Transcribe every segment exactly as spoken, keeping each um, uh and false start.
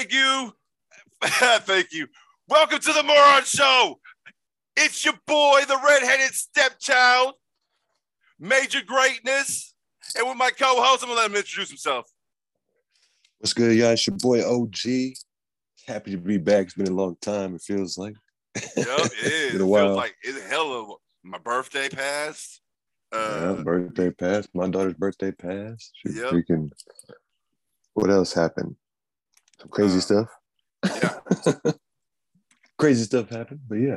Thank you. Thank you. Welcome to the Moron Show. It's your boy, the redheaded stepchild, Major Greatness. And with my co-host, I'm going to let him introduce himself. What's good, y'all? It's your boy, O G. Happy to be back. It's been a long time, it feels like. Yep, it is. Been a while. It feels like it's hella. My birthday passed. Uh, yeah, birthday passed. My daughter's birthday passed. She yep. freaking... What else happened? Some crazy uh, stuff. Yeah. Crazy stuff happened, but yeah.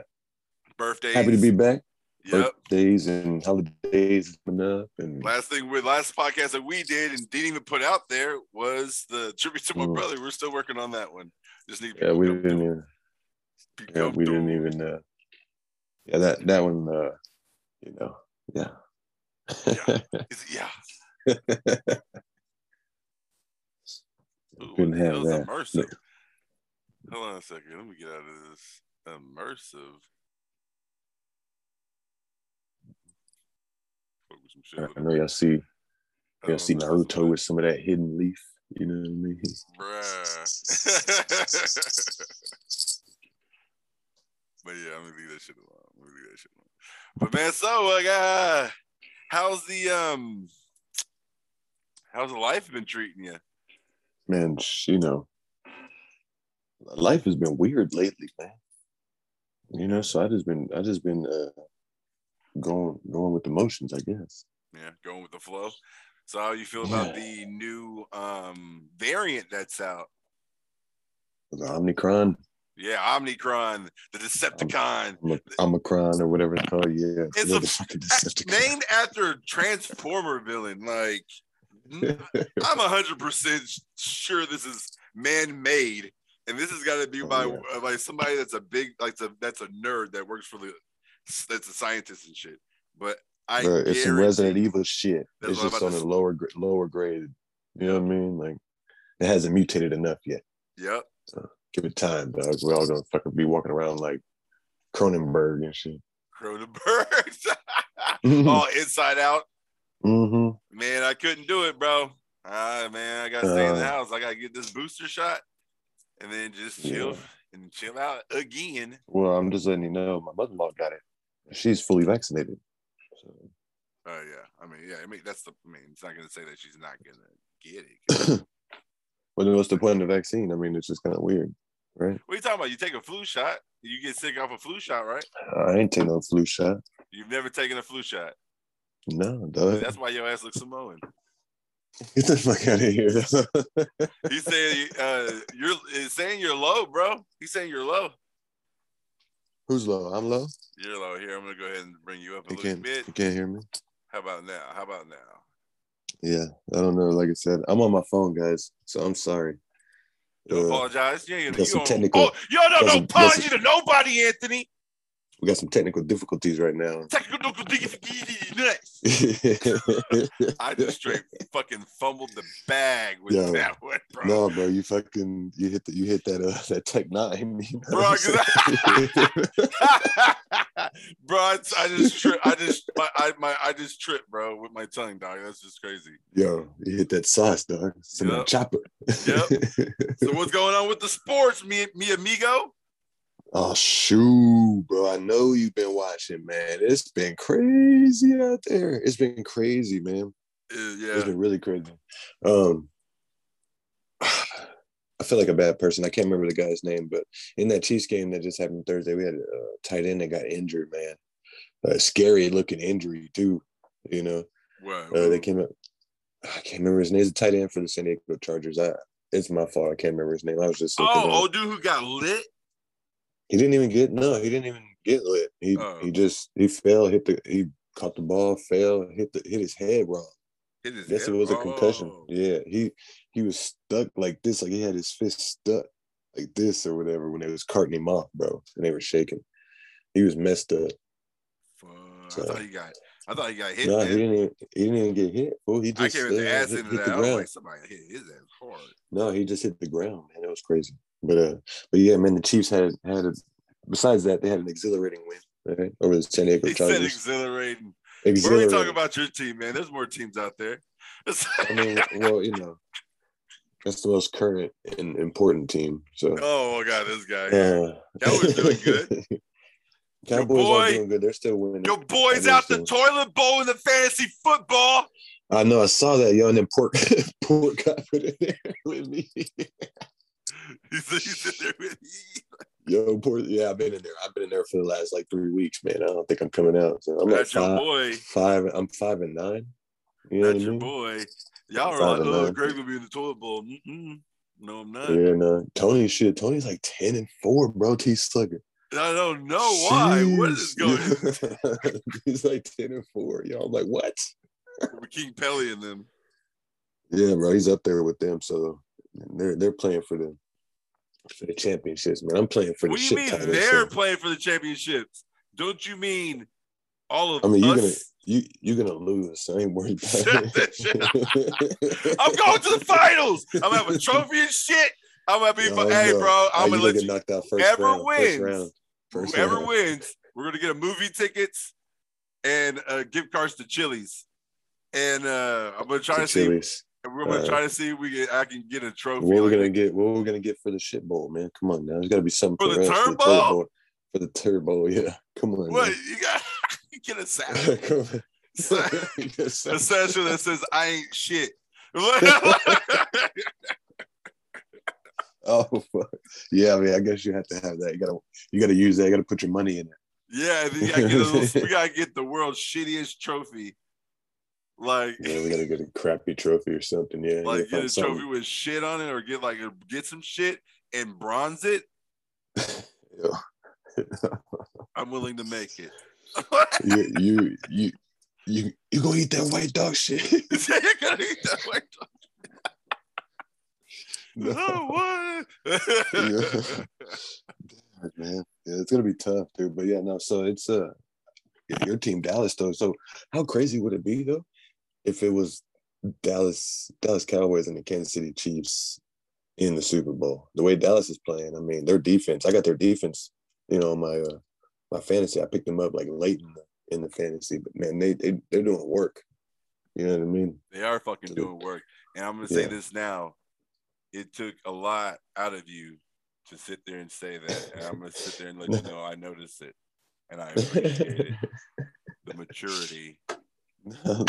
Birthdays. Happy to be back. Yep. Birthdays and holidays coming up. And last thing we last podcast that we did and didn't even put out there was the tribute to my mm. brother. We're still working on that one. Just need yeah, we didn't even, yeah, we didn't even uh, yeah, that that one uh, you know, yeah. Yeah. yeah. Ooh, couldn't have that. Immersive. No. Hold on a second. Let me get out of this immersive. I know y'all see, y'all see Naruto with some of that hidden leaf. You know what I mean? Bruh. But yeah, I'm gonna leave that shit alone. I'm gonna leave that shit alone. But man, so like, uh, how's the um, how's the life been treating you? Man, you know, life has been weird lately, man. You know, so I just been, I just been uh, going, going with the motions, I guess. Yeah, going with the flow. So, how you feel yeah. about the new um, variant that's out? The Omicron. Yeah, Omicron, the Decepticon, Om- Omicron, or whatever it's called. Yeah, it's a, fucking Decepticon. Named after a Transformer villain, like. I'm a hundred percent sure this is man-made, and this has got to be oh, by yeah. like somebody that's a big like a, that's a nerd that works for the that's a scientist and shit. But I Bro, it's some Resident Evil shit. It's just on the lower lower grade. You know what I mean? Like it hasn't mutated enough yet. Yep. So give it time, dog. We're all gonna fucking be walking around like Cronenberg and shit. Cronenberg, all Inside Out. Mm-hmm. Man, I couldn't do it, bro. Ah, man, I gotta stay uh, in the house. I gotta get this booster shot, and then just chill yeah. and chill out again. Well, I'm just letting you know, my mother-in-law got it. She's fully vaccinated. Oh so. uh, yeah, I mean, yeah, I mean that's the. I mean, it's not gonna say that she's not gonna get it. Well, then what's the point of the vaccine? I mean, it's just kind of weird, right? What are you talking about? You take a flu shot, you get sick off a flu shot, right? I ain't taking no flu shot. You've never taken a flu shot. No, dude. That's why your ass looks Samoan. Get the fuck out of here. He's saying uh, you're he's saying you're low, bro. He's saying you're low. Who's low? I'm low. You're low. Here, I'm gonna go ahead and bring you up a you little bit. You can't hear me. How about now? How about now? Yeah, I don't know. Like I said, I'm on my phone, guys, so I'm sorry. You uh, apologize. Yeah, you got some technical. Oh, you don't no apology to nobody, Anthony. We got some technical difficulties right now. Technical difficulties. I just straight fucking fumbled the bag with Yo, that one, bro. No, bro, you fucking you hit the, you hit that uh, that Tech Nine, you know? Bro. I, bro, I, I just tri- I just my I, my I just tripped, bro, with my tongue, dog. That's just crazy. Yo, you hit that sauce, dog. Some yep. chopper. Yep. So what's going on with the sports, me, me amigo? Oh, shoot, bro. I know you've been watching, man. It's been crazy out there. It's been crazy, man. Yeah. It's been really crazy. Um, I feel like a bad person. I can't remember the guy's name, but in that Chiefs game that just happened Thursday, we had a tight end that got injured, man. A scary-looking injury, too, you know. Wow. Uh, they came up. I can't remember his name. He's a tight end for the San Diego Chargers. I, it's my fault. I can't remember his name. I was just Oh, old dude who got lit? He didn't even get no. He didn't even get lit. He oh. he just he fell, hit the he caught the ball, fell, hit the hit his head wrong. Hit his Guess head it was wrong. A concussion. Yeah, he he was stuck like this, like he had his fist stuck like this or whatever when they was carting him off, bro, and they were shaking. He was messed up. Fuck. So, I thought he got. I thought he got hit. No, nah, he didn't. Even, he didn't even get hit. Well, he just I came uh, his ass hit, into hit that. The I was like, somebody hit his ass hard. No, he just hit the ground, man. It was crazy. But uh, but yeah, man, the Chiefs had had a, besides that, they had an exhilarating win right? over the San Diego Chargers. It's exhilarating. Exhilarating. We're only talking about your team, man. There's more teams out there. I mean, well, you know, That's the most current and important team. So. Oh, God, this guy. Yeah. Cowboys doing good. Cowboys boy, are doing good. They're still winning. Your boy's out still. The toilet bowl in the fantasy football. I know. I saw that, yo, and then Pork, Pork got put in there with me. He's, he's in there with me. Yo, Pork. Yeah, I've been in there. I've been in there for the last, like, three weeks, man. I don't think I'm coming out. So I'm like five, boy. five. I'm five and nine. You know That's what your mean? Boy. Y'all are like, oh, Greg will be in the toilet bowl. Mm-mm. No, I'm not. Yeah, no. Tony, shit. Tony's like ten and four, bro. T Slugger. I don't know why. Jeez. What is going on? He's like ten and four. Y'all, I'm like, what? King Pelly and them. Yeah, bro. He's up there with them. So they're they're playing for the for the championships, man. I'm playing for what the shit. What do you mean they're so. playing for the championships? Don't you mean all of I mean, us? You're gonna, You you're gonna lose. I ain't worried about it. I'm going to the finals. I'm gonna have a trophy and shit. I'm gonna be. No, hey, no. bro, I'm gonna let you. Knocked out first whoever round, wins, first round, first whoever round. wins, we're gonna get a movie tickets and uh, gift cards to Chili's. And uh, I'm gonna try to, to see. Chili's. We're gonna uh, try to see if we get. I can get a trophy. What we're gonna get? What we're gonna get for the shit bowl, man? Come on now, there's gotta be something for, for the turbo. For the turbo, yeah. Come on. What man. you got? Get a salad. Get a satchel that says I ain't shit. Oh fuck. Yeah, I mean, I guess you have to have that. You gotta you gotta use that, you gotta put your money in it. Yeah, you gotta get a little, we gotta get the world's shittiest trophy. Like yeah, we gotta get a crappy trophy or something. Yeah. Like get a something. trophy with shit on it, or get like get some shit and bronze it. I'm willing to make it. you you you you you gonna eat that white dog shit? You're gonna eat that white dog shit. No. Oh, what? Yeah. Man, yeah, it's gonna be tough, dude. But yeah, no. So it's uh, your team, Dallas, though. So how crazy would it be though if it was Dallas Dallas Cowboys and the Kansas City Chiefs in the Super Bowl? The way Dallas is playing, I mean, their defense. I got their defense. You know, my. Uh, My fantasy, I picked them up like late in the, in the fantasy, but man, they, they, they're doing work. You know what I mean? They are fucking so, doing work. And I'm going to yeah. say this now. It took a lot out of you to sit there and say that. And I'm going to sit there and let you know I noticed it. And I appreciate it. The maturity.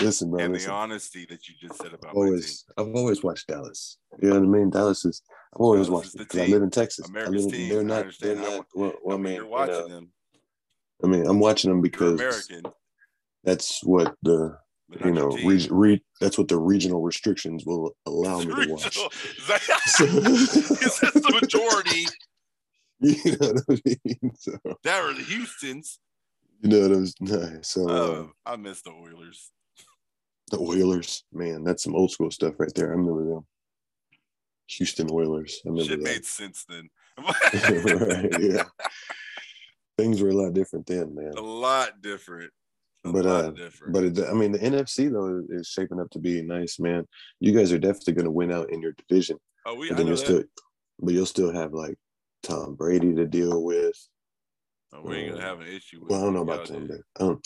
Listen, man. And listen. The honesty that you just said about always, my team. I've always watched Dallas. You know what I mean? Dallas is, I've always Dallas watched them. I live in Texas. America's I live, team. They're not, I understand. They're not, well, well I mean, man, you're watching you know, them. I mean, I'm watching them because American. That's what the you know re, re, that's what the regional restrictions will allow it's me regional. to watch. Is that, so, is that the majority? You know what I mean? So, that or the Houston's. You know what I was nice. So um, uh, I miss the Oilers. The Oilers, man, that's some old school stuff right there. I remember them. Houston Oilers. I remember Shit that. made sense then. Right, yeah. Things were a lot different then, man. A lot different. A but, lot uh, different. But, it, I mean, the N F C, though, is shaping up to be nice, man. You guys are definitely going to win out in your division. Oh, we, I know that. Still, but you'll still have, like, Tom Brady to deal with. Oh, we ain't um, going to have an issue with Well, I don't know about Tom Brady. Um,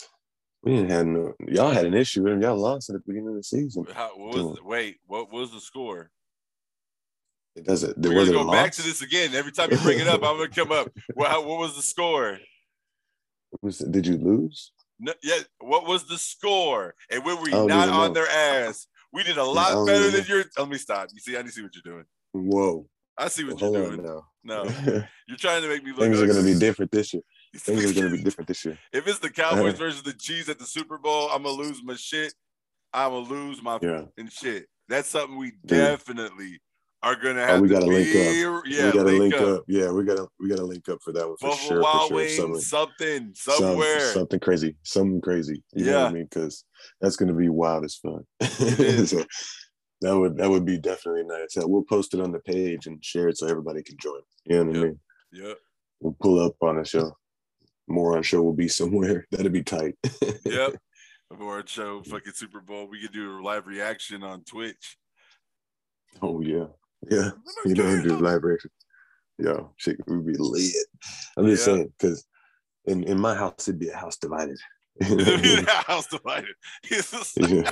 we didn't have no – y'all had an issue with him. Y'all lost at the beginning of the season. How, what was the, wait, what was the score? It doesn't. We're gonna go loss? back to this again. Every time you bring it up, I'm gonna come up. Well, what was the score? Was it, did you lose? No, yeah. What was the score? And were we not on know. their ass? We did a lot better know. than your. Let me stop. You see, I need to see what you're doing. Whoa! I see what well, you're doing. Now. No, you're trying to make me. Look Things like, are gonna be different this year. Things are gonna be different this year. If it's the Cowboys versus the Chiefs at the Super Bowl, I'm gonna lose my shit. I'm gonna lose my yeah. fucking shit. That's something we definitely. Dude. Are gonna have oh, we to gotta be, link up. Yeah, we gotta link, link up. up. Yeah, we gotta we gotta link up for that one for Buffalo sure. Wild for sure. Wings, something, something, somewhere, something, something crazy, something crazy. You yeah. know what I mean? Because that's gonna be wild as fun. So that would that would be definitely nice. We'll post it on the page and share it so everybody can join. You know what yep. I mean? Yeah. We'll pull up on a show. Moron show will be somewhere. That'd be tight. Yep. Moron show, fucking Super Bowl. We could do a live reaction on Twitch. Oh yeah. Yeah, you don't do live reaction. Yo, shit, we'd be lit. I'm just yeah. saying, because in, in my house, it'd be a house divided. It'd be a house divided. Just, yeah.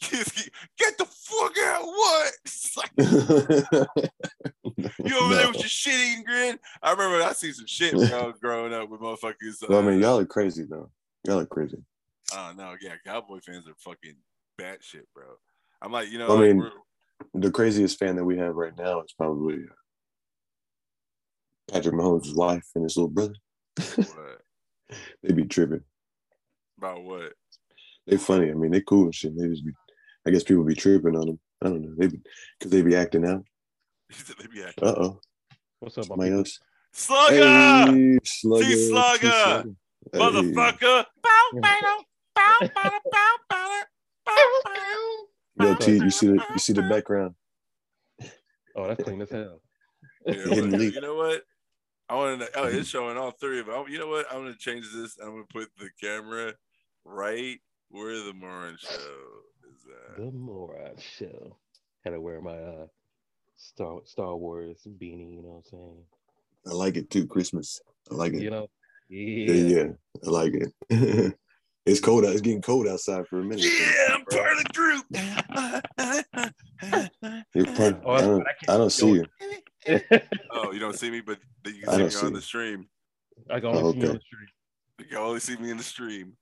Get the fuck out! What? Like, you over no. there with your shit-eating grin? I remember I seen some shit when I was growing up with motherfuckers. Uh, no, I mean, y'all are crazy though. Y'all are crazy. Oh no, yeah, Cowboy fans are fucking bad shit, bro. I'm like, you know, I like, mean, the craziest fan that we have right now is probably Patrick Mahomes' wife and his little brother. What? They be tripping. About what? They funny. I mean, they cool and shit. They just be, I guess people be tripping on them. I don't know. They be, cause they be acting out. They be acting. Uh oh. What's up, my else? Slugger. Hey, Slugger. T Slugger. Motherfucker. Yo, T, you see the you see the background. Oh, that's clean as hell. You know, you know what? I want to. Oh, it's showing all three of them. You know what? I'm gonna change this. I'm gonna put the camera right where the Moran show is at. The Moran show. Had to wear my uh, Star Star Wars beanie. You know what I'm saying? I like it too. Christmas. I like it. You know. Yeah. Yeah. yeah I like it. It's cold out. It's getting cold outside for a minute. Yeah, I'm part of the group. You're part of, oh, I don't, I I don't see you. Oh, you don't see me, but you can see me on the stream. I can only oh, okay. see you on the stream. You can only see me in the stream.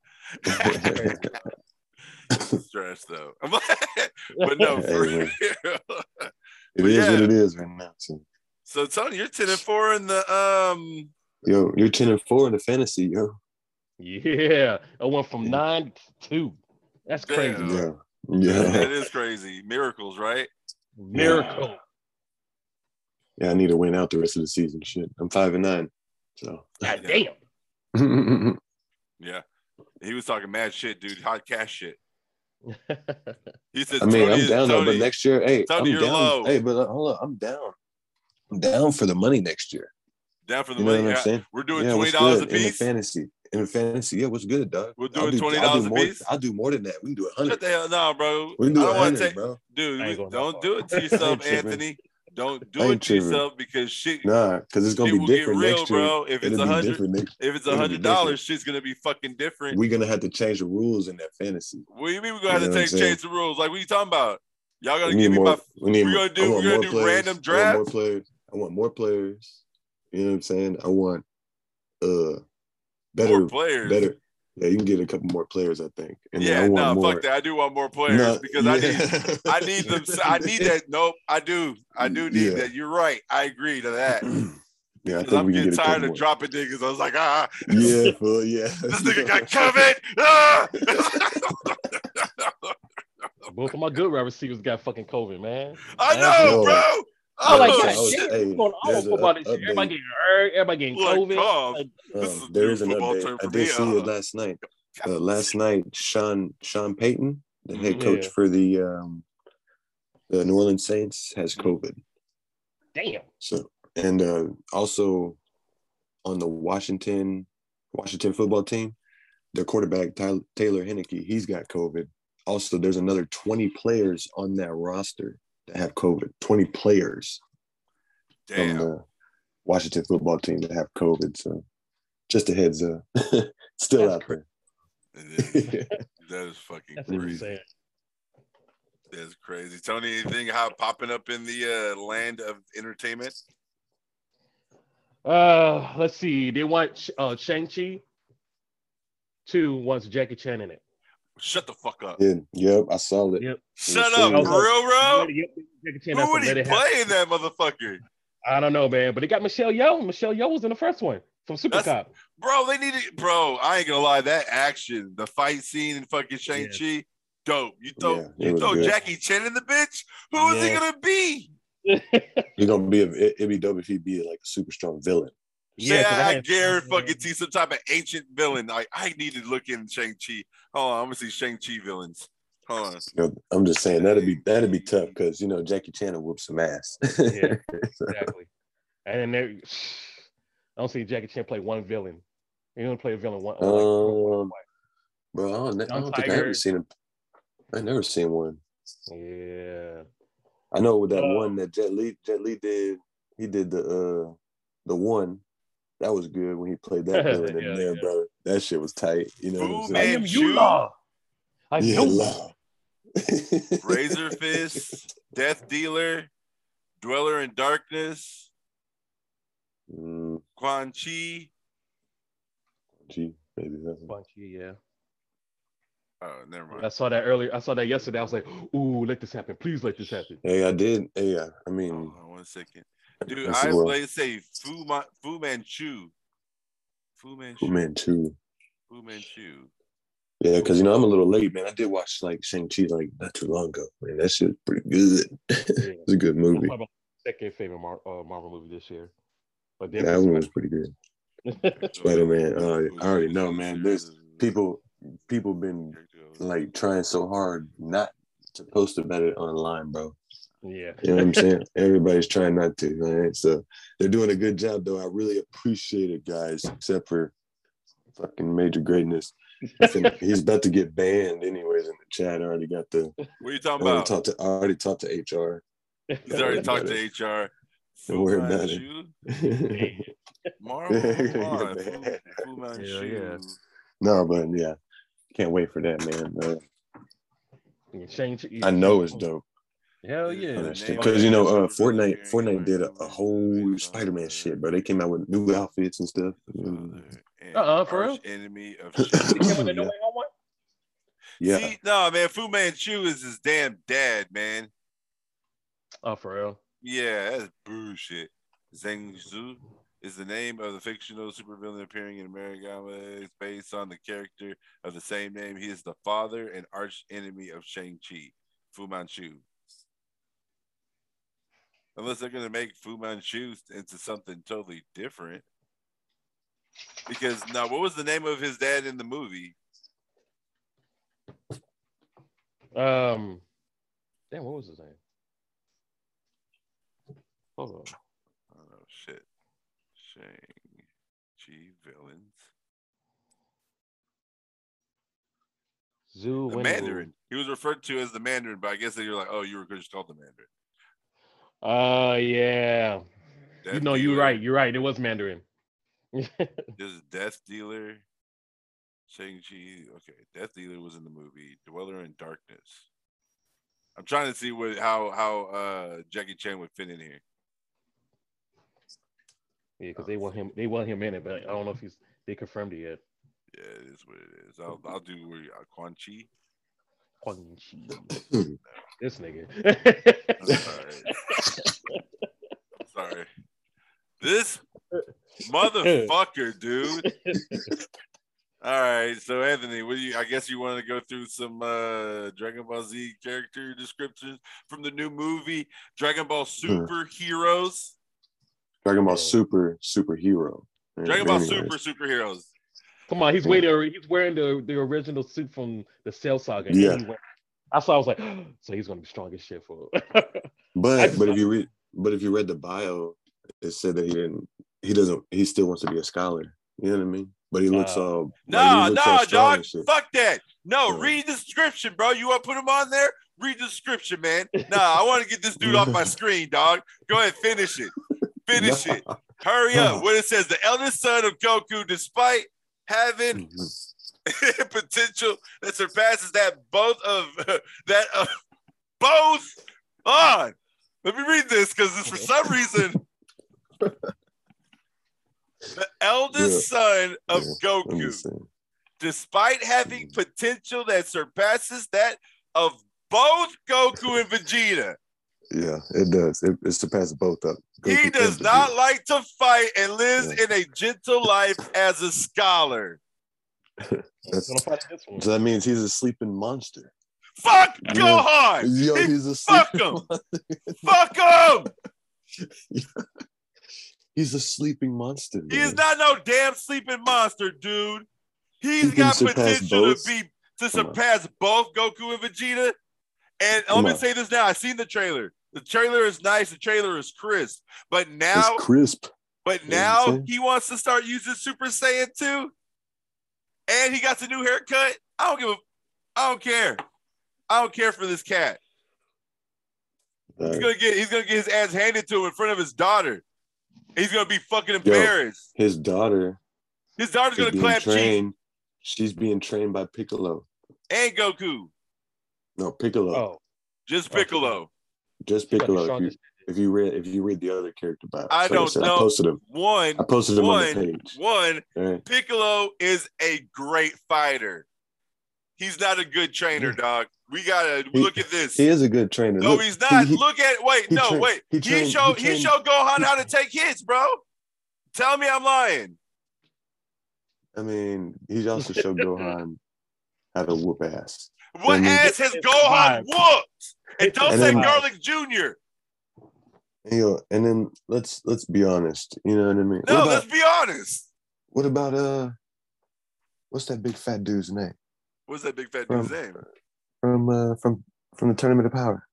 It's trash, though. But no, for hey, real. It but is yeah. what it is right now. So, so Tony, you're ten and four in the... um. Yo, you're ten and four in the fantasy, yo. Yeah. I went from yeah. nine to two. That's Damn. crazy. Yeah. yeah. That is crazy. Miracles, right? Miracle. Yeah. Yeah, I need to win out the rest of the season. Shit, I'm five and nine. So God damn. Yeah, he was talking mad shit, dude. Hot cash shit. He said, "I mean, I'm down, though, but next year, hey, Tony, I'm down. Low. Hey, but hold on, I'm down. I'm down for the money next year. Down for the you money. What I'm saying? We're doing yeah, twenty dollars a piece in fantasy. In fantasy, yeah, what's good, dog? We're doing do, twenty dollars do a piece. I'll do more than that. We can do a hundred. What the hell, no, bro? We can do a hundred, bro. Dude, don't do it to yourself, Anthony." Don't do it to yourself because shit. Nah, because it's gonna be different real, next year, bro. If it's a hundred, if it's a hundred dollars, shit's gonna be fucking different. We're gonna have to change the rules in that fantasy. What do you mean we're gonna you have to change the rules? Like, what are you talking about? Y'all gonna we give me more, my. We need we're more, gonna do. We're gonna do players, random drafts. I want more players. I want more players. You know what I'm saying? I want uh better more players. Better. Yeah, you can get a couple more players, I think. And yeah, I want no, more. fuck that. I do want more players no, because yeah. I need, I need them. I need that. Nope, I do. I do need yeah. that. You're right. I agree to that. Yeah, I think I'm we getting get tired of more. dropping niggas. I was like, ah, yeah, well, yeah. This nigga got covered. Ah! Both of my good wide receivers got fucking COVID, man. I know, bro. Oh, I'm like, God, oh, shit. Hey, going on about this shit. Everybody getting hurt. Everybody getting COVID. Like, like, this uh, is there is an update. I did me, see uh, it last night. Uh, last night, Sean Sean Payton, the head coach yeah. for the um, the New Orleans Saints, has COVID. Damn. So and uh, also on the Washington Washington football team, their quarterback Tyler, Taylor Henneke, he's got COVID. Also, there's another twenty players on that roster that have COVID. twenty players Damn. From the Washington football team that have COVID. So just a heads up. Still That's out crazy. There. Is. That is fucking That's crazy. That's crazy. Tony, anything hot popping up in the uh, land of entertainment? Uh, let's see. They want uh, Shang-Chi. Two wants Jackie Chan in it. Shut the fuck up. Yeah, yep, I saw it. Yep. Shut up, real, bro. Who would he play in that motherfucker? I don't know, man, but they got Michelle Yeoh. Michelle Yeoh was in the first one from Super That's, Cop. Bro, they need it. Bro, I ain't gonna lie, that action, the fight scene in fucking Shang-Chi, yeah. dope. You throw, yeah, you throw Jackie Chan in the bitch? Who yeah. is he gonna be? He's gonna be, a, it, it'd be dope if he'd be like a super strong villain. Yeah, yeah, I, I guarantee fucking see some type of ancient villain. I, I need to look in Shang-Chi. Hold on, I'm gonna see Shang-Chi villains. Hold on. You know, I'm just saying that'd be that'd be tough because you know Jackie Chan will whoop some ass. Yeah, exactly. And then there, I don't see Jackie Chan play one villain. He's gonna play a villain one. Um, one bro, I don't, I don't think I ever seen him. I never seen one. Yeah, I know with that um, one that Jet Li Jet Li did. He did the uh, the one. That was good when he played that villain yeah, in there, yeah. brother. That shit was tight. You know, Fu Manchu. I am you law. I yeah, know. Law. Razor Fist, Death Dealer, Dweller in Darkness, mm. Quan Chi. Chi, maybe that's Quan Chi, yeah. Oh, never mind. I saw that earlier. I saw that yesterday. I was like, "Ooh, let this happen! Please let this happen." Hey, I did. Hey, I, I mean, hold on one second, dude. I played say Fu Ma, Fu Manchu. Fu Manchu. Fu Manchu. Fu Manchu. Yeah, because you know I'm a little late, man. I did watch like Shang-Chi like not too long ago. Man, that shit's pretty good. It's a good movie. My second favorite Mar- uh, Marvel movie this year, but yeah, that one was pretty good. Spider-Man. Uh, I already know, man. There's people. People been like trying so hard not to post about it online, bro. Yeah, you know what I'm saying. Everybody's trying not to, right? So they're doing a good job, though. I really appreciate it, guys. Except for fucking Major Greatness. I think he's about to get banned anyways in the chat. I already got the. What are you talking I about? Talk to, I already talked to H R. He's already talked to it. H R. Don't worry about you? It. Marvel, Fu Manchu. No, but yeah, can't wait for that, man. Uh, Shang-Chi. I know it's dope. Hell yeah! Because you know, uh, Fortnite, Fortnite did a, a whole Spider-Man shit, bro. They came out with new outfits and stuff. Mm. Uh uh, for real. Enemy of. Yeah. yeah. See, no, man, Fu Manchu is his damn dad, man. Oh, for real? Yeah, that's bullshit. Zhang Zhu is the name of the fictional supervillain appearing in America based on the character of the same name. He is the father and arch enemy of Shang-Chi, Fu Manchu. Unless they're going to make Fu Manchu into something totally different. Because now, what was the name of his dad in the movie? Um, damn, what was his name? Hold on. Oh, shit. Shang-Chi villains. Zhu the Mandarin. He was referred to as the Mandarin, but I guess that you're like, oh, you were just called the Mandarin. Oh, uh, yeah. Death you know, dealer. You're right. You're right. It was Mandarin. There's Death Dealer. Shang-Chi. Okay. Death Dealer was in the movie. Dweller in Darkness. I'm trying to see what how, how uh, Jackie Chan would fit in here. Yeah, because they want him. They want him in it, but I don't know if he's. They confirmed it yet. Yeah, it is what it is. I'll, I'll do uh, Quan Chi. Quan Chi. This nigga. I'm sorry. I'm sorry. This motherfucker, dude. All right, so Anthony, what do you? I guess you wanted to go through some uh, Dragon Ball Z character descriptions from the new movie Dragon Ball Super Heroes. Dragon Ball Super Superhero. Man. Dragon Ball Super Superheroes. Come on, he's wearing he's wearing the, the original suit from the Cell Saga. Yeah. Went, I saw I was like, oh, so he's gonna be strong as shit for but but know. if you read but if you read the bio, it said that he didn't he doesn't he still wants to be a scholar. You know what I mean? But he looks uh, all No, like, looks no, all dog. Fuck that. No, yeah. Read the description, bro. You wanna put him on there? Read the description, man. Nah, I want to get this dude off my screen, dog. Go ahead, finish it. Finish no. it. Hurry up. No. When it says the eldest son of Goku, despite having mm-hmm. potential that surpasses that both of uh, that of both on. Let me read this because for some reason the eldest yeah. son of yeah. Goku, despite having potential that surpasses that of both Goku and Vegeta. Yeah, it does. It, it surpasses both up. Goku he does not Vegeta. Like to fight and lives yeah. in a gentle life as a scholar. That's, so that means he's a sleeping monster. Fuck yo, Gohan! Yo, he, he's a fuck him! Fuck him! Yeah. He's a sleeping monster. Man. He is not no damn sleeping monster, dude. He's he got potential both. to be to Come surpass on. both Goku and Vegeta. And I'm gonna say this now. I've seen the trailer. The trailer is nice. The trailer is crisp. But now, it's crisp. But now he wants to start using Super Saiyan two, and he got the new haircut. I don't give a. I don't care. I don't care for this cat. Right. He's gonna get. He's gonna get his ass handed to him in front of his daughter. He's gonna be fucking embarrassed. Yo, his daughter. His daughter's gonna clap cheek. She's being trained by Piccolo and Goku. No, Piccolo. Oh. Just Piccolo. Just Piccolo. If you, if you read if you read the other character bio, I don't so I said, know. I posted him. One. I posted him one, on the page. One. Right. Piccolo is a great fighter. He's not a good trainer, dog. We gotta he, look at this. He is a good trainer. No, look, he's not. He, look at wait, no, trained, wait. He, trained, he showed he, he showed Gohan how to take hits, bro. Tell me I'm lying. I mean, he also showed Gohan how to whoop ass. What I mean, ass has Gohan whooped? And don't and say then, Garlic Junior You know, and then let's let's be honest. You know what I mean? No, about, let's be honest. What about uh what's that big fat dude's name? What's that big fat from, dude's name? From uh from from the Tournament of Power.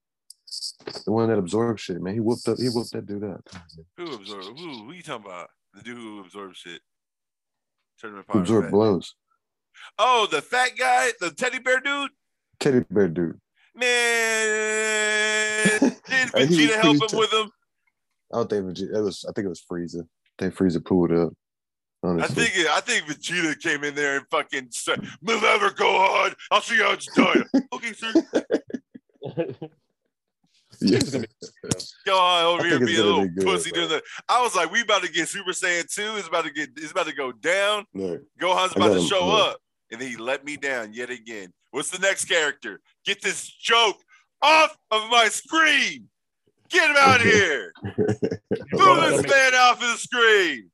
The one that absorbs shit, man. He whooped up he whooped that dude up. Who absorbs who, who are you talking about? The dude who absorbs shit. Tournament of Power. Absorb blows. Oh, the fat guy, the teddy bear dude? Teddy bear dude. Man, did Vegeta he, help he, him with him? I don't think Vegeta. It was, I think it was Frieza. I think Frieza pulled up. Honestly. I think. It, I think Vegeta came in there and fucking said, "Move over, Gohan. I'll see how it's done." Okay, sir. Yeah. Gohan over here being a little be good, pussy bro. Doing that. I was like, "We about to get Super Saiyan two. It's about to get. It's about to go down. No. Gohan's about to show him, up." And he let me down yet again. What's the next character? Get this joke off of my screen. Get him out of here. Boo this man off of the screen.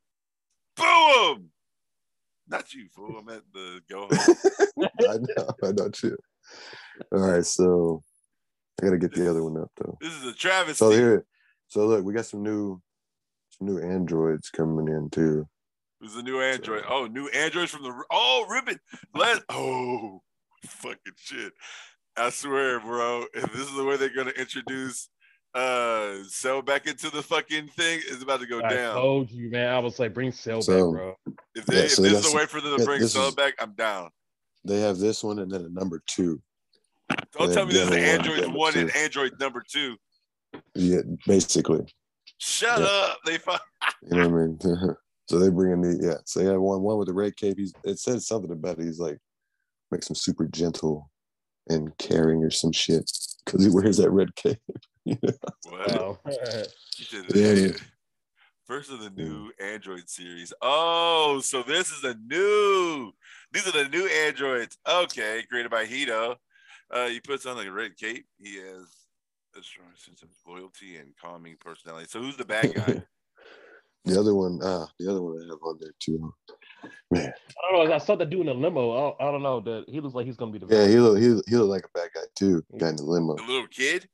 Boo him. Not you, fool. I'm at the go home. I know. I know, too. All right, so I got to get this, the other one up, though. This is a travesty. So, here, so look, we got some new, some new androids coming in, too. Who's the new android? So, oh, new androids from the oh ribbon. Let oh fucking shit! I swear, bro. If this is the way they're gonna introduce uh Cell back into the fucking thing, it's about to go I down. I told you, man. I was like, bring Cell so, back, bro. If, they, yeah, if so this is the way for them to yeah, bring Cell is, back, I'm down. They have this one and then a number two. Don't they tell me this is Android one, one and Android number two. Yeah, basically. Shut yeah. up! They fuck. You know what I mean. So they bring in the yeah. So they had one one with the red cape. He's, it said something about it. He's like makes him super gentle and caring or some shit because he wears that red cape. You know? Wow. yeah, yeah. First of the new yeah. Android series. Oh, so this is a new. These are the new androids. Okay, created by Hito. Uh, he puts on like a red cape. He has a strong sense of loyalty and calming personality. So who's the bad guy? The other one, ah, the other one I have on there too. Man, I don't know. I saw that dude in the limo. I don't, I don't know. The, he looks like he's gonna be the yeah. Bad. He look, he look, he look like a bad guy too. Guy in the limo. The little kid?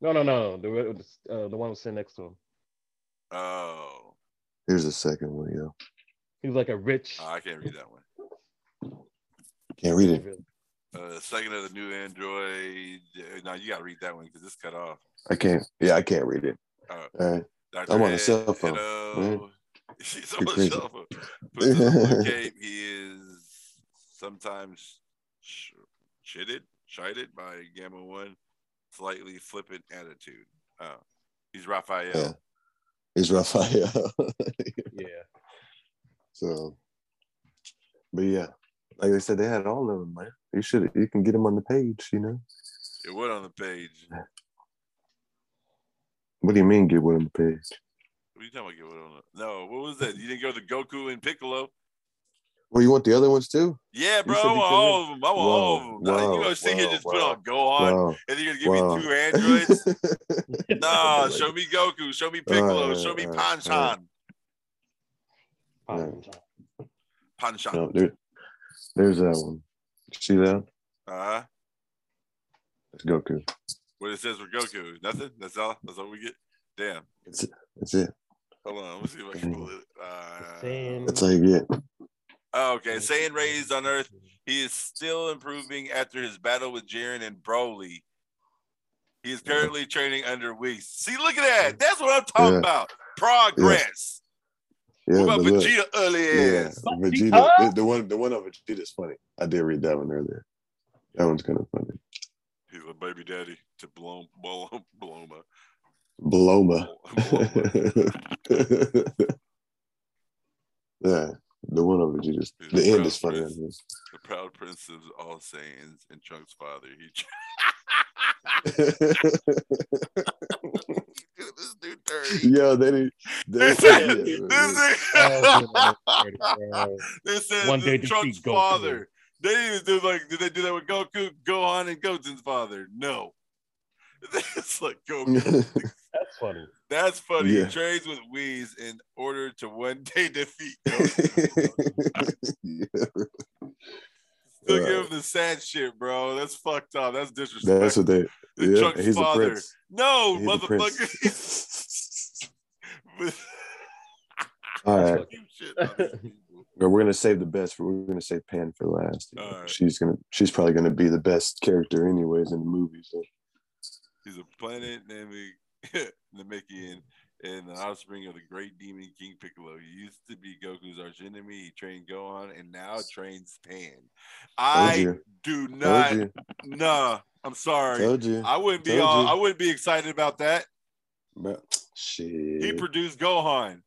No, no, no. The uh, the one was sitting next to him. Oh. Here's the second one, yo. He was like a rich. Oh, I can't read that one. Can't read it. Uh, second of the new android. No, you gotta read that one because it's cut off. I can't. Yeah, I can't read it. Uh, All right. Doctor I'm on a cell phone. Right? She's on a cell phone. Puts on a cape. He is sometimes sh- chided, chided by Gamma One, slightly flippant attitude. Oh, he's Raphael. Yeah. He's Raphael. yeah. So, but yeah, like I said, they had all of them, man. You should. You can get them on the page, you know. It went on the page. What do you mean get one on the page? What are you talking about get one on the No, what was that? You didn't go to Goku and Piccolo? Well, you want the other ones too? Yeah, bro. I want all of them. I want wow. all of them. Wow. No, you going to sit wow. here and just wow. put on Gohan wow. and then you're going to give wow. me two androids? Nah, show me Goku. Show me Piccolo. Right, show me right, Pan-chan. Right. Pan-chan. No, there, there's that one. See that? Uh-huh. It's Goku. What it says for Goku? Nothing? That's all? That's all we get? Damn. That's it. That's it. Hold on. Let's see if I can pull it. Uh, That's all you get. Oh, okay. Saiyan raised on Earth. He is still improving after his battle with Jiren and Broly. He is currently training under Whis. See, look at that. That's what I'm talking yeah. about. Progress. Yeah. What about Vegeta look, earlier? Yeah. Vegeta. Huh? The, one, the one on Vegeta is funny. I did read that one earlier. That one's kind of funny. He's a baby daddy to Bloma. Bloma. Bloma. Yeah, the one of it, you just. The end is funny. The proud prince of all Saiyans and Trunks' father. He Do this dude dirty. Yo, they didn't. This is this is Trunks' father. They didn't do like. Did they do that with Goku, Gohan, and Goten's father? No. It's like Goku. That's funny. That's funny. Yeah. He trades with Whis in order to one day defeat Goku. Yeah. Still right. Give him the sad shit, bro. That's fucked up. That's disrespectful. That's what they. The yeah, Trunks' he's father. A prince. No, he's motherfucker. All right. We're gonna save the best for. We're gonna save Pan for last. Right. She's gonna. She's probably gonna be the best character, anyways, in the movie. So. She's a planet named Namekian and the offspring of the great demon King Piccolo. He used to be Goku's archenemy. He trained Gohan and now trains Pan. I Told do not. Nah, I'm sorry. Told you. I wouldn't be. Told all, you. I wouldn't be excited about that. But, shit. He produced Gohan.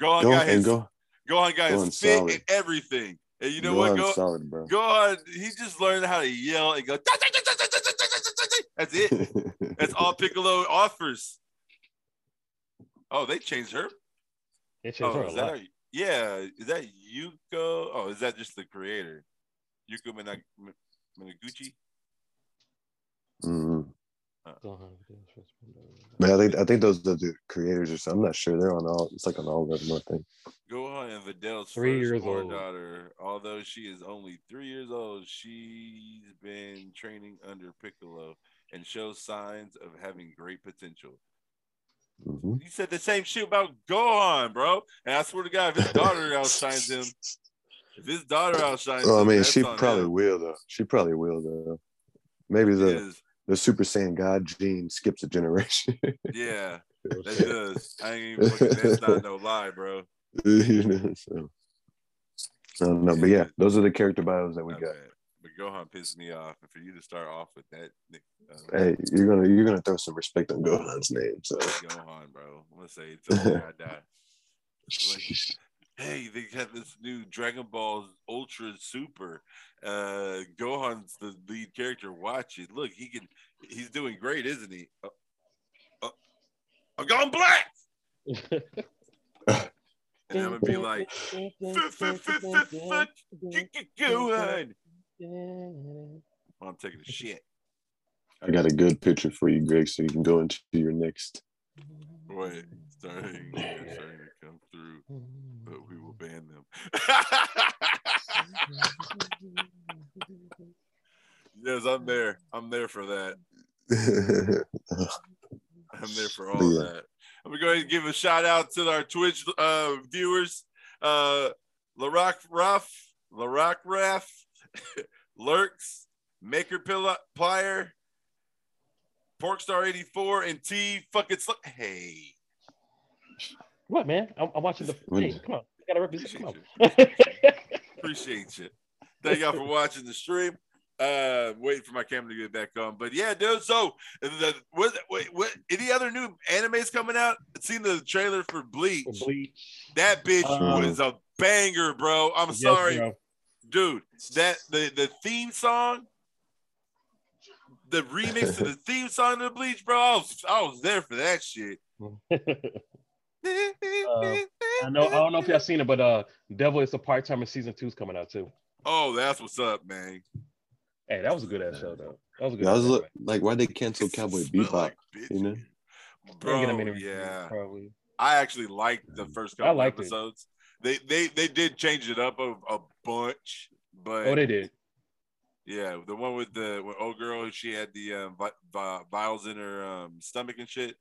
Gohan Go, got his. Go, Gohan got Gohan his fit solid. And everything. And you know Gohan what? Go, solid, bro. Gohan. He just learned how to yell and go. That's it. That's all Piccolo offers. Oh, they changed her. They changed oh, her a lot. That, yeah, is that Yuko? Oh, is that just the creator, Yuko Minag- Minaguchi? Mm-hmm. Uh-huh. But I think I think those are the creators or something. I'm not sure. They're on all. It's like on all of them. I think. Gohan and Vidal's three first years old daughter, although she is only three years old, she's been training under Piccolo and shows signs of having great potential. Mm-hmm. You said the same shit about Gohan, bro. And I swear to God, if his daughter outshines him, if his daughter outshines well, him, I mean, she probably him. will though. She probably will though. Maybe the the Super Saiyan God gene skips a generation. Yeah, that does. I ain't even looking. That's not no lie, bro. You know, so. I don't know, but yeah, those are the character bios that we not got. Bad. But Gohan pissed me off, and for you to start off with that, uh, hey, you're gonna you're gonna throw some respect on Gohan's name. So Gohan, bro, I'm gonna say it's until I die. Like, hey, they got this new Dragon Ball Ultra Super. Uh, Gohan's the lead character. Watch it. Look, he can. He's doing great, isn't he? Uh, uh, I'm going black. And I'm gonna be like, fuck Gohan. I'm taking a shit. I got a good picture for you, Greg, so you can go into your next. Wait, starting, starting to come through, but we will ban them. Yes, I'm there. I'm there for that. I'm there for all yeah. that. I'm going to give a shout out to our Twitch uh, viewers. Uh, LaRock Ruff, LaRock Raff, Lurks, Maker Pil- Plier, Porkstar eighty-four, and T fucking Sl- Hey. What, man? I'm, I'm watching the. Hey, come on. I got to represent. Come on. Appreciate you. Thank y'all for watching the stream. Uh, waiting for my camera to get back on, but yeah, dude. So, the, what, wait, what? Any other new animes coming out? I've seen the trailer for Bleach. Bleach. That bitch uh, was a banger, bro. I'm yes, sorry, bro. Dude. That the the theme song, the remix to the theme song to Bleach, bro. I was, I was there for that shit. uh, I know. I don't know if y'all seen it, but uh, Devil is a Part-Timer season two is coming out too. Oh, that's what's up, man. Hey, that was a good ass show though. That was a good. Yeah, I was show, look, like, why'd they cancel Cowboy Bebop? Like, you know, bro. Yeah, probably. I actually liked the first couple I episodes. It. They they they did change it up a, a bunch, but oh, they did. Yeah, the one with the with old girl, she had the um, vi- vi- vials in her um, stomach and shit.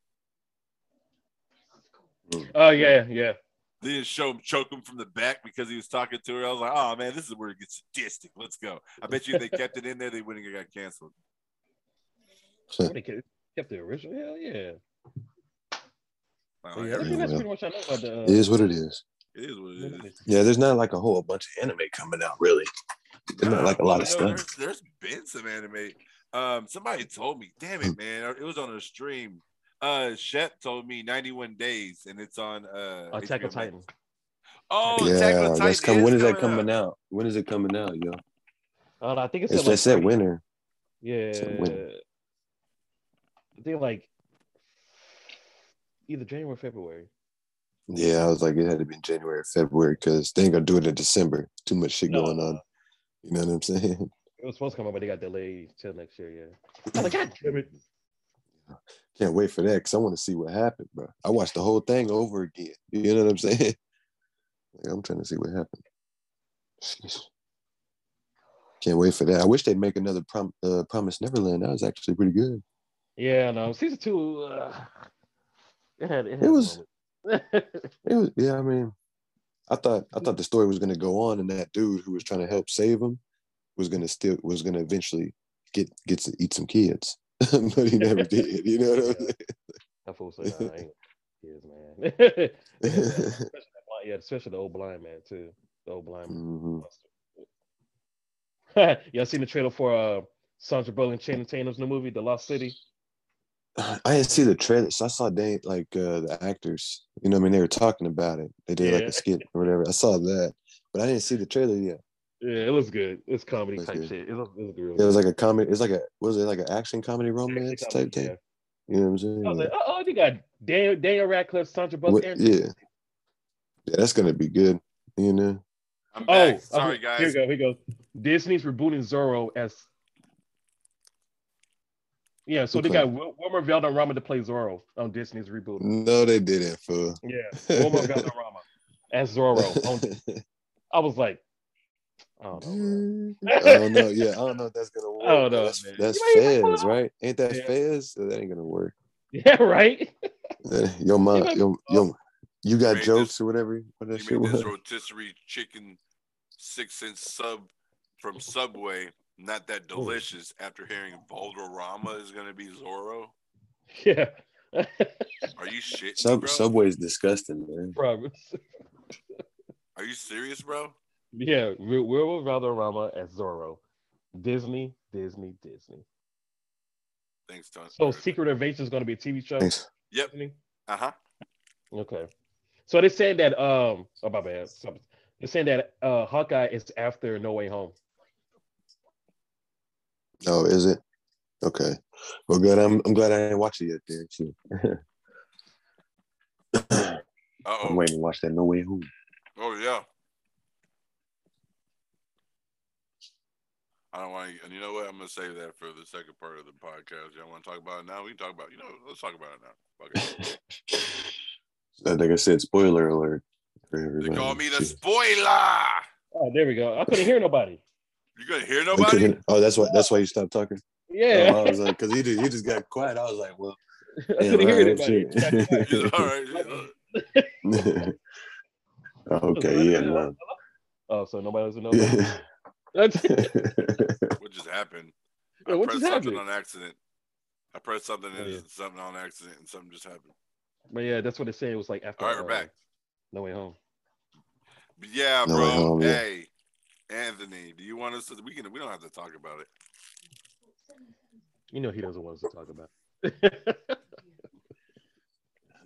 Oh yeah, yeah. They didn't show him choke him from the back because he was talking to her. I was like, oh man, this is where it gets sadistic. Let's go. I bet you if they kept it in there, they wouldn't have got canceled. They kept the original? Hell yeah. Wow, so, yeah, I think that's pretty much I know about the, uh, it is what it is. It is what it is. Yeah, there's not like a whole bunch of anime coming out, really. There's not like a lot of stuff. There's, there's been some anime. Um, somebody told me, damn it, man. It was on a stream. Uh, Shep told me ninety-one days, and it's on uh, Attack on Titan. Oh, yeah, Attack on Titan. That's coming. When is that coming out? out? When is it coming out, yo? Uh, I think it's. It's just that winter. Yeah. Winter. I think like either January or February. Yeah, I was like, it had to be January or February because they ain't gonna do it in December. Too much shit no. going on. You know what I'm saying? It was supposed to come out, but they got delayed till next year. Yeah. I'm like, God damn it. Can't wait for that because I want to see what happened, bro. I watched the whole thing over again. You know what I'm saying? Like, I'm trying to see what happened. Jeez. Can't wait for that. I wish they'd make another prom- uh, Promised Neverland. That was actually pretty good. Yeah, no, season two. Uh, it had it, had it was. It was. Yeah, I mean, I thought I thought the story was going to go on, and that dude who was trying to help save him was going to still was going to eventually get get to eat some kids. But he never did, you know what yeah. I'm saying? That fool said, nah, I ain't kids, man. especially, yeah, especially the old blind man, too. The old blind mm-hmm. man. Y'all seen the trailer for uh, Sandra Bullock and Channing Tatum's new movie, The Lost City? I didn't see the trailer. So I saw they, like uh, the actors, you know what I mean? They were talking about it. They did yeah. like a skit or whatever. I saw that, but I didn't see the trailer yet. Yeah, it looks good. It's comedy it type good. shit. It looks, it looks real. It was like a comedy. It's like a was it like an action comedy romance action type comedy, thing? Yeah. You know what I'm saying? I was like, oh, you got Daniel, Daniel Radcliffe, Sandra Bullock. What, yeah, yeah, that's gonna be good. You know. I'm back. Oh, sorry okay. guys. Here we go. Here we go. Disney's rebooting Zorro as. Yeah, so Who they played? got Wilmer Valderrama to play Zorro on Disney's reboot. No, they didn't, fool. Yeah, Wilmer Valderrama as Zorro. On... I was like. I don't, know, I don't know. Yeah, I don't know if that's gonna work. I don't know, that's man. that's Fez, right? Ain't that yeah. Fez? So that ain't gonna work. Yeah, right. Yo, mom, yo, yo, you got you jokes this, or whatever. What that shit was? Rotisserie chicken, six-inch sub from Subway. Not that delicious. Ooh. After hearing Valderrama is gonna be Zorro. Yeah. Are you shitting, sub, bro? Subway's disgusting, man. Promise. Are you serious, bro? Yeah, we will Valderrama as Zorro. Disney, Disney, Disney. Thanks, Tony. So Secret Invasion is going to be a T V show? Thanks. Yep. Uh-huh. Okay. So they're saying that, um, oh, my bad. They're saying that uh, Hawkeye is after No Way Home. Oh, is it? Okay. Well, good. I'm, I'm glad I didn't watch it yet there, too. Uh-oh. I'm waiting to watch that No Way Home. Oh, yeah. I don't want to, and you know what? I'm going to save that for the second part of the podcast. Y'all want to talk about it now? We can talk about it. You know, let's talk about it now. Like I said, spoiler alert. For everybody. They call me the spoiler. Oh, there we go. I couldn't hear nobody. You couldn't hear nobody? Oh, that's why That's why you stopped talking? Yeah. Oh, I was like, because you, you just got quiet. I was like, well. I couldn't hear anybody. All right. Okay, yeah. No. Oh, so nobody doesn't know that? What just happened? Yeah, I what pressed just something happened? on accident. I pressed something and yeah. something on accident, and something just happened. But yeah, that's what they say. It was like after. All right, uh, we're back. No Way Home. But yeah, no bro. Home, hey, yeah. Anthony, do you want us to? We can. We don't have to talk about it. You know he doesn't want us to talk about it.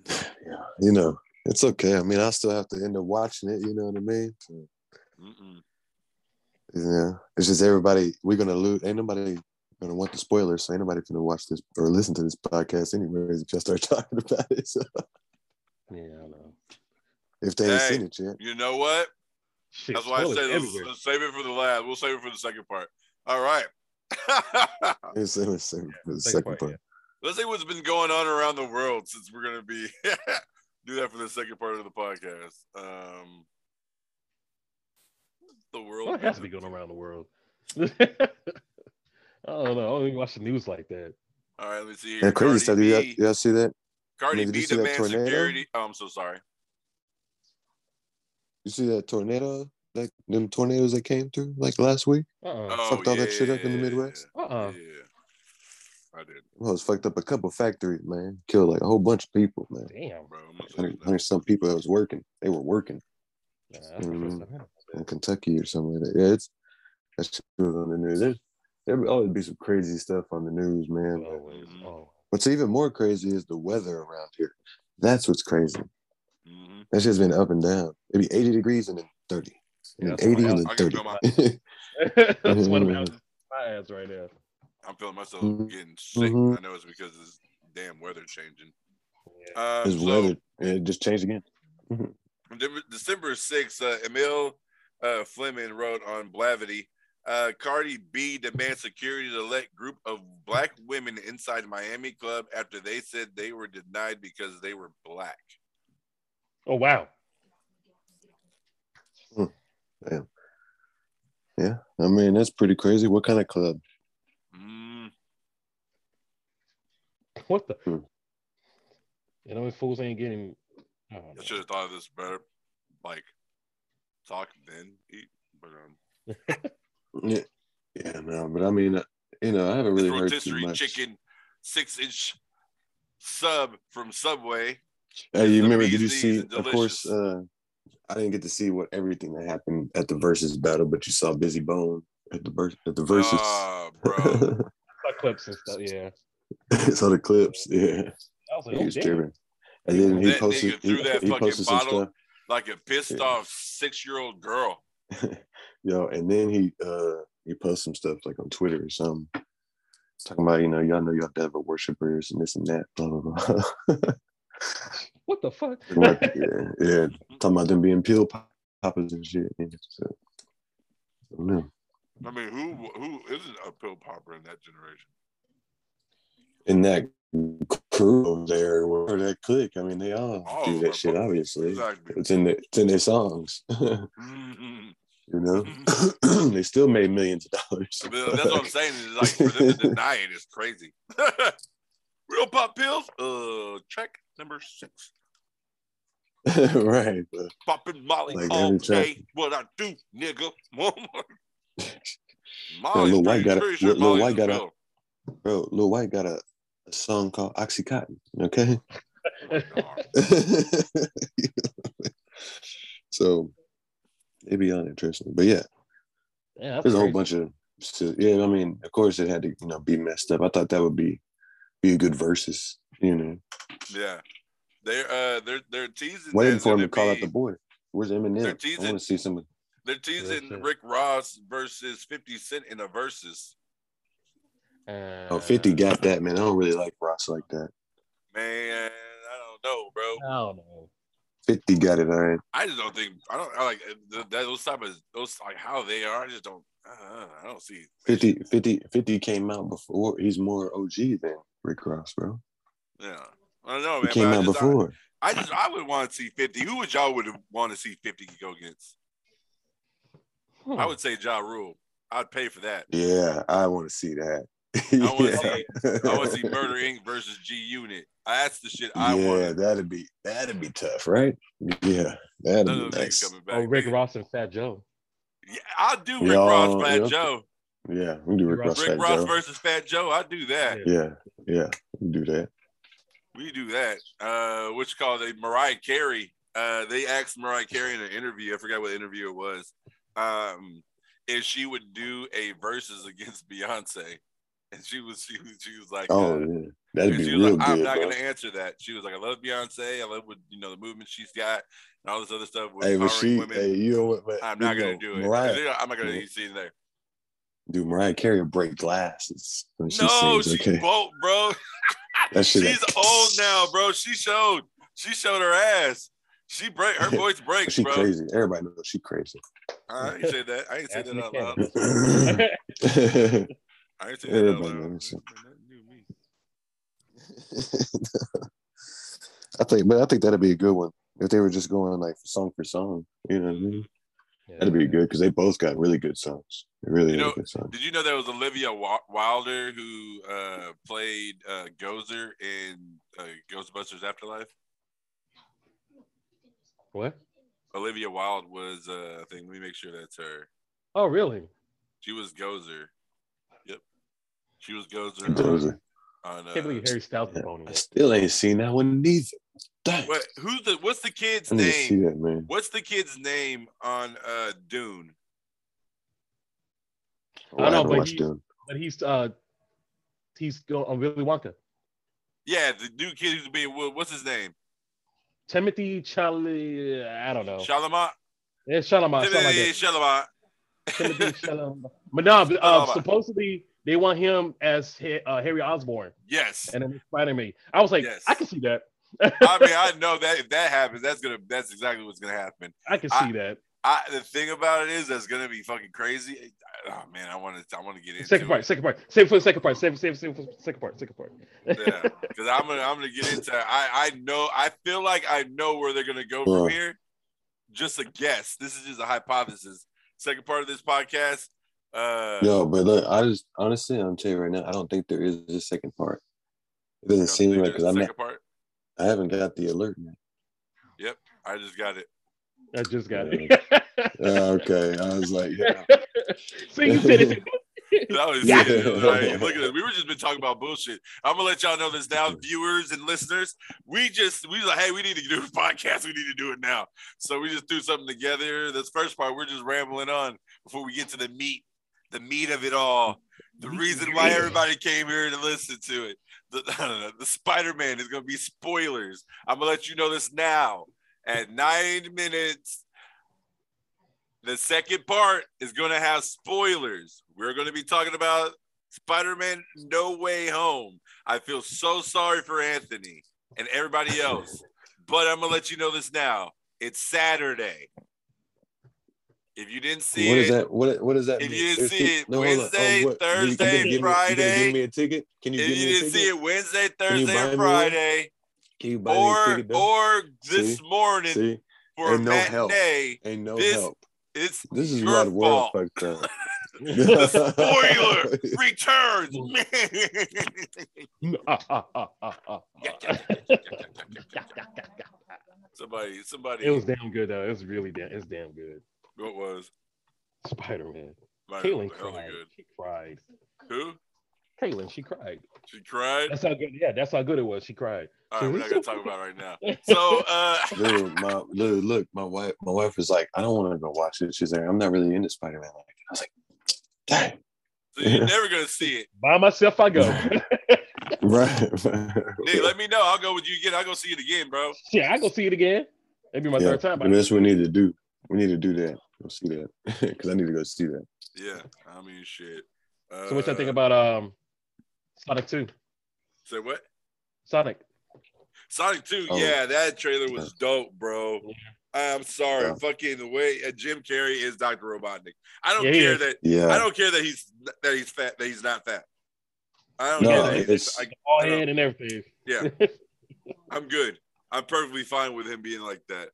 Yeah, you know it's okay. I mean, I still have to end up watching it. You know what I mean? Mm-mm. Yeah, it's just everybody. We're gonna lose. Ain't nobody gonna want the spoilers, so ain't nobody gonna watch this or listen to this podcast anyways. If y'all start talking about it, so. Yeah, I know. If they hey, ain't seen it yet, you know what? Shit, that's why I say let's, let's save it for the last. We'll save it for the second part. All right. Let's save it for the second part. Let's see what's been going on around the world since we're gonna be do that for the second part of the podcast. Um. The world well, it has to be going around the world. I don't know. I don't even watch the news like that. All right, let me see here. That crazy stuff. Y'all, y'all see that? Cardi I mean, B demands security. Oh, I'm so sorry. You see that tornado? Like them tornadoes that came through like last week? Uh-uh. Oh, fucked all yeah, that shit up in the Midwest? Uh uh-uh. uh. Yeah, I did. Well, it's fucked up a couple factories, man. Killed like a whole bunch of people, man. Damn, bro. one hundred some people that was working. They were working. Nah, that's mm-hmm. the first in Kentucky or somewhere like that. Yeah, it's that's true on the news. There's, there'll always be some crazy stuff on the news, man. Always. Oh. What's even more crazy is the weather around here. That's what's crazy. Mm-hmm. That shit's been up and down. It'd be eighty degrees and then thirty. Yeah, eighty and then I thirty. My- that's one of my ass right now. I'm feeling myself mm-hmm. getting sick. Mm-hmm. I know it's because it's damn weather changing. Yeah. Uh, it's so, weather. It just changed again. December sixth, uh, Emil uh, Fleming wrote on Blavity, uh, Cardi B demands security to let group of black women inside Miami club after they said they were denied because they were black. Oh, wow. Hmm. Damn. Yeah, I mean, that's pretty crazy. What kind of club? Mm. What the? Hmm. You know, if fools ain't getting... I, I should have thought of this better, like, talk then eat. But, um... yeah, yeah, no, but I mean, uh, you know, I haven't really heard too much. Rotisserie chicken, six-inch sub from Subway. Hey, you remember, did you see, of course, uh, I didn't get to see what everything that happened at the Versus battle, but you saw Busy Bone at the, ber- at the Versus. Oh, bro. I saw clips and stuff, yeah. I saw the clips, yeah. I was like, he was tripping. And then he that posted, nigga threw he, that he fucking bottle like a pissed yeah. off six-year-old girl. Yo, and then he uh, he posted some stuff like on Twitter or something. Talking about, you know, y'all know y'all have to have a worshipers and this and that, blah, blah, blah. What the fuck? Like, yeah, yeah. Talking about them being pill poppers and shit. Yeah, so. I don't know. I mean, who who isn't a pill popper in that generation? In that crew there, or that clique. I mean, they all oh, do that shit, obviously. Exactly. It's in the, it's in their songs. Mm-hmm. You know? They still made millions of dollars. I mean, that's what I'm saying. Is like, for them to deny it is crazy. Real pop pills? Uh, check number six. Right. Popping Molly like all day. Time. What I do, nigga. Molly, Lil White got a... Sure Lil White got a... Bro, Lil White got a, a song called Oxycontin, okay? So, it'd be uninteresting. But yeah, yeah there's crazy. A whole bunch of... Yeah, I mean, of course it had to, you know, be messed up. I thought that would be be a good versus, you know? Yeah. They're, uh, they're, they're teasing... Waiting for him to be, call out the boy. Where's Eminem? They're teasing, I want to see some... They're teasing yeah, Rick Ross versus fifty cent in a versus... Uh, oh, fifty got that, man. I don't really like Ross like that. Man, I don't know, bro. I don't know. fifty got it, all right. I just don't think I don't I like that, those type of those like how they are. I just don't. Uh, I don't see fifty, fifty, fifty came out before. He's more O G than Rick Ross, bro. Yeah, I don't know, man. He came out I just, before. I, I just I would want to see fifty. Who would y'all would want to see fifty go against? Hmm. I would say Ja Rule. I'd pay for that. Yeah, I want to see that. I want to yeah. see, I want to see Murder Incorporated versus G Unit. That's the shit I yeah, want. Yeah, that'd be that'd be tough, right? Yeah, that'd None be nice. Coming back, oh, Rick man. Ross and Fat Joe. Yeah, I'll do Rick Y'all, Ross, Fat yeah. Joe. Yeah, we do Rick, Rick Ross. Rick Fat Ross Joe. Versus Fat Joe. I'll do that. Yeah, yeah, we do that. We do that. Uh, which called a Mariah Carey. Uh, they asked Mariah Carey in an interview. I forgot what interview it was. Um, if she would do a versus against Beyonce. And she was, she was, she was like, "Oh, uh, yeah. that'd be real like, I'm good, not bro. Gonna answer that." She was like, "I love Beyonce. I love what you know the movement she's got, and all this other stuff." With hey, but she, women. Hey, you know what? But, I'm not gonna know, do it. Mariah, I'm not gonna yeah. see there. Dude, Mariah Carey will break glasses when she no, sings. She okay. won't, bro. She's like... old now, bro. She showed, she showed her ass. She break her voice breaks, she bro. She crazy. Everybody knows she crazy. I ain't say that. I ain't say that out loud. I ain't saying that out loud. I think, but I think that'd be a good one if they were just going like song for song. You know what I mean? Yeah, that'd be good because they both got really good songs. They really you know, good songs. Did you know there was Olivia Wilder who uh, played uh, Gozer in uh, Ghostbusters Afterlife? What? Olivia Wilde was uh, I think. Let me make sure that's her. Oh, really? She was Gozer. She was Gozer. Gozer. On, uh, can't believe Harry Styles is on it. I still ain't seen that one neither. Wait, who's the? What's the kid's I name? See that, man. What's the kid's name on uh, Dune? Oh, I, I know, but, he, Dune. but he's uh, he's going on Willy Wonka. Yeah, the new kid who's being what's his name? Timothy Charlie. I don't know. Chalamet. Yeah, Chalamet. Timothy Chalamet. Timothy Chalamet. But no, uh, supposedly. They want him as uh, Harry Osborn. Yes. And then Spider-Man. I was like, yes. I can see that. I mean, I know that if that happens, that's gonna that's exactly what's gonna happen. I can see I, that. I, the thing about it is that's gonna be fucking crazy. Oh man, I want to I want to get into second part, it. second part, save for the second part, save save save for the second part, second part. Yeah, because I'm gonna I'm gonna get into. I I know I feel like I know where they're gonna go from here. Just a guess. This is just a hypothesis. Second part of this podcast. Uh, Yo, but look, I just honestly, I'm telling you right now, I don't think there is a second part. It doesn't seem like because I'm not. Part? I haven't got the alert yet. Yep, I just got it. I just got yeah. it. Okay, I was like, yeah. So you said it. That was yeah. it. Right? Look at this. We were just been talking about bullshit. I'm gonna let y'all know this now, viewers and listeners. We just we like, hey, we need to do a podcast. We need to do it now. So we just threw something together. This first part, we're just rambling on before we get to the meat, the meat of it all. The reason why everybody came here to listen to it. The, the Spider-Man is going to be spoilers. I'm going to let you know this now. At nine minutes, the second part is going to have spoilers. We're going to be talking about Spider-Man No Way Home. I feel so sorry for Anthony and everybody else, but I'm going to let you know this now. It's Saturday. If you didn't see what it, is that, what, what does that if mean? If you didn't see it no, Wednesday, oh, Thursday, you, you Friday, me, you give me a ticket. Can you if give you me a didn't ticket? See it Wednesday, Thursday, and Friday, Can you buy or me a ticket, or this see? morning see? for Ain't a no matinee, help. Ain't no this, help. It's this is your fault. The spoiler returns. Somebody, somebody. It was damn good though. It was really damn. It's damn good. What was Spider-Man? Kaylin cried. Good. She cried. Who? Kaylin. She cried. She cried. That's how good. Yeah, that's how good it was. She cried. All right, so we're not so gonna talk about it right now. So, uh, dude, my dude, look, my wife, my wife was like, I don't want to go watch it. She's like, I'm not really into Spider-Man. Like, I was like, damn. So you're never gonna see it. By myself, I go. Right. Hey, let me know. I'll go with you again. I'll go see it again, bro. Yeah, I go see it again. That'd be my yeah, third time. That's what we need to do. We need to do that. Go see that because I need to go see that. Yeah, I mean shit. Uh, so what y'all think about um Sonic two? Say what? Sonic. Sonic two. Oh. Yeah, that trailer was dope, bro. Yeah. I'm sorry, yeah. fucking the way uh, Jim Carrey is Doctor Robotnik. I don't yeah, care that. Yeah. I don't care that he's that he's fat. That he's not fat. I don't no, care that it's he's, all head and everything. Yeah, I'm good. I'm perfectly fine with him being like that.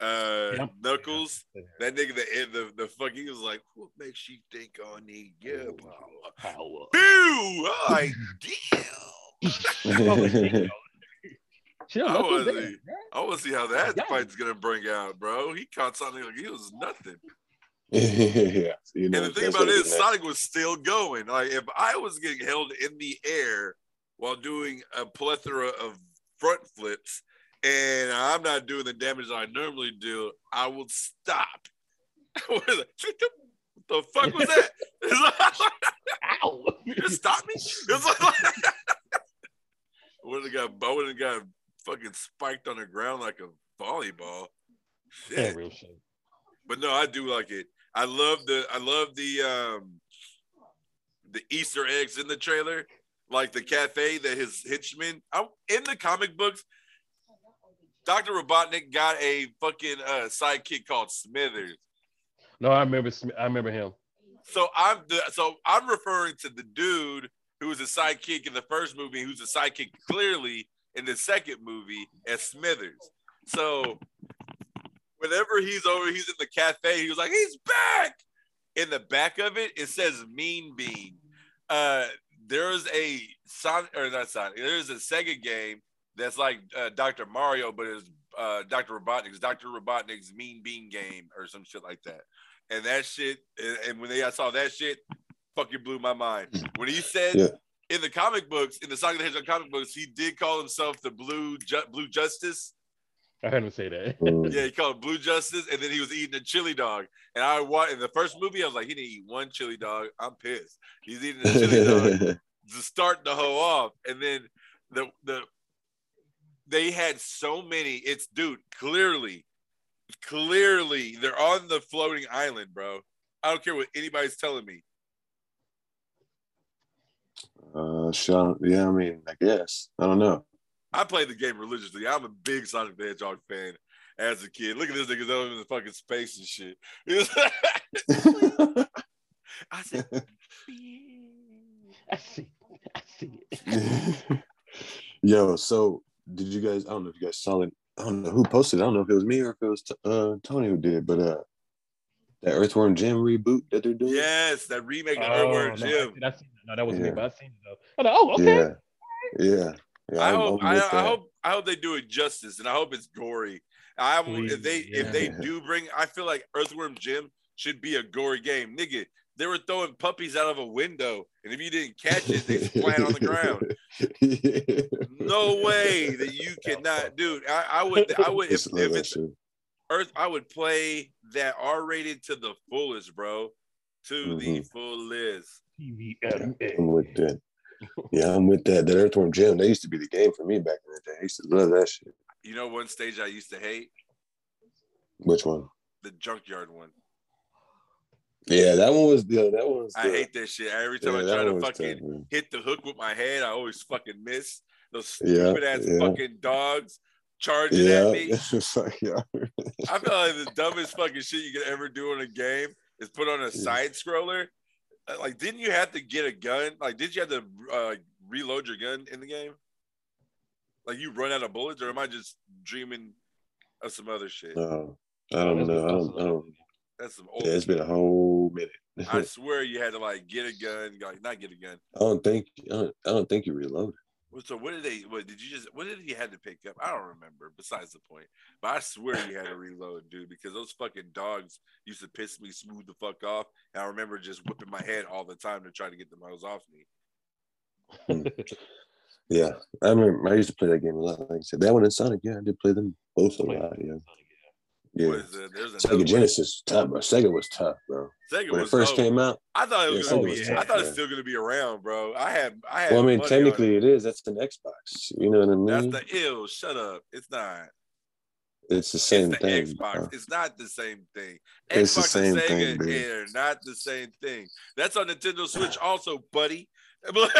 Uh, yep. Knuckles, yep. that nigga, the, the the fucking was like, what makes you think I need your power? Power. Boo! Like, damn. I want to right? see how that yeah. fight's gonna bring out, bro. He caught something like he was nothing. Yeah, you know, and the thing about it is, nice. Sonic was still going. Like, if I was getting held in the air while doing a plethora of front flips, and I'm not doing the damage I normally do, I will stop. What the fuck was that? Ow. You just stopped me? Wouldn't have got, I wouldn't have got fucking spiked on the ground like a volleyball. Shit. Yeah, real shit. But no, I do like it. I love the I love the um, the Easter eggs in the trailer, like the cafe that his henchmen. I, in the comic books, Doctor Robotnik got a fucking uh, sidekick called Smithers. No, I remember. I remember him. So I'm the, so I'm referring to the dude who was a sidekick in the first movie, who's a sidekick clearly in the second movie as Smithers. So whenever he's over, he's in the cafe. He was like, "He's back!" In the back of it, it says "Mean Bean." Uh, there is a Sonic, or not Sonic. There is a Sega game. That's like uh, Doctor Mario, but it's uh, Doctor Robotnik's Doctor Robotnik's Mean Bean game or some shit like that. And that shit, and, and when they I saw that shit, fucking blew my mind. When he said yeah. in the comic books, in the Sonic the Hedgehog comic books, he did call himself the Blue Ju- Blue Justice. I heard him say that. Yeah, he called it Blue Justice, and then he was eating a chili dog. And I watched in the first movie, I was like, he didn't eat one chili dog. I'm pissed. He's eating a chili dog to start the hoe off, and then the the. They had so many. It's dude, clearly, clearly they're on the floating island, bro. I don't care what anybody's telling me. Uh, shall, yeah, I mean, I guess. I don't know. I played the game religiously. I'm a big Sonic the Hedgehog fan as a kid. Look at this nigga's over in the fucking space and shit. I said, I see, I see it. Yo, so did you guys, I don't know if you guys saw it. I don't know who posted it. I don't know if it was me or if it was t- uh, Tony who did it, but uh, that Earthworm Jim reboot that they're doing. Yes, that remake of oh, Earthworm no, Jim. I, I seen that. No, that wasn't yeah. me, but I seen it though. Like, oh, okay. Yeah, yeah. yeah I, I hope I, I hope I hope they do it justice, and I hope it's gory. I Please, if they yeah. if they do bring, I feel like Earthworm Jim should be a gory game, nigga. They were throwing puppies out of a window, and if you didn't catch it, they splat on the ground. Yeah. No way that you cannot, dude. I, I would, I would, if, if it's Earth, I would play that R-rated to the fullest, bro. To mm-hmm. the fullest. T V M A. I'm with that. Yeah, I'm with that. That Earthworm Jim, that used to be the game for me back in the day. I used to love that shit. You know, one stage I used to hate. Which one? The junkyard one. Yeah, that one was the. That one was. Good. I hate that shit. Every time yeah, I try to fucking tough, hit the hook with my head, I always fucking miss. Those stupid yeah, ass yeah. fucking dogs charging yeah. at me. yeah. I feel like the dumbest fucking shit you could ever do in a game is put on a side scroller. Like, didn't you have to get a gun? Like, did you have to uh, reload your gun in the game? Like, you run out of bullets, or am I just dreaming of some other shit? No, I don't know. I don't. I don't. That's some old yeah, it's been a whole minute. I swear you had to like get a gun, like not get a gun. I don't think I don't, I don't think you reloaded. So what did they? What did you just? What did you had to pick up? I don't remember. Besides the point, but I swear you had to reload, dude, because those fucking dogs used to piss me smooth the fuck off, and I remember just whipping my head all the time to try to get the mouse off me. yeah, I remember. I used to play that game a lot. Like I said, that one and Sonic. Yeah, I did play them both a lot. Yeah. Yeah, the, Sega Genesis was tough, bro. Sega was tough, bro. Sega when was it first dope. Came out, I thought it was yeah, gonna Sega be. Was tough, I thought yeah. it's still gonna be around, bro. I had, I had. Well, I mean, technically it is. That's an Xbox. You know what I mean? That's the ew. Shut up. It's not. It's the same it's the thing. Xbox. Bro. It's not the same thing. It's Xbox the same and Sega thing, dude. They're not the same thing. That's on Nintendo Switch, also, buddy. Fucking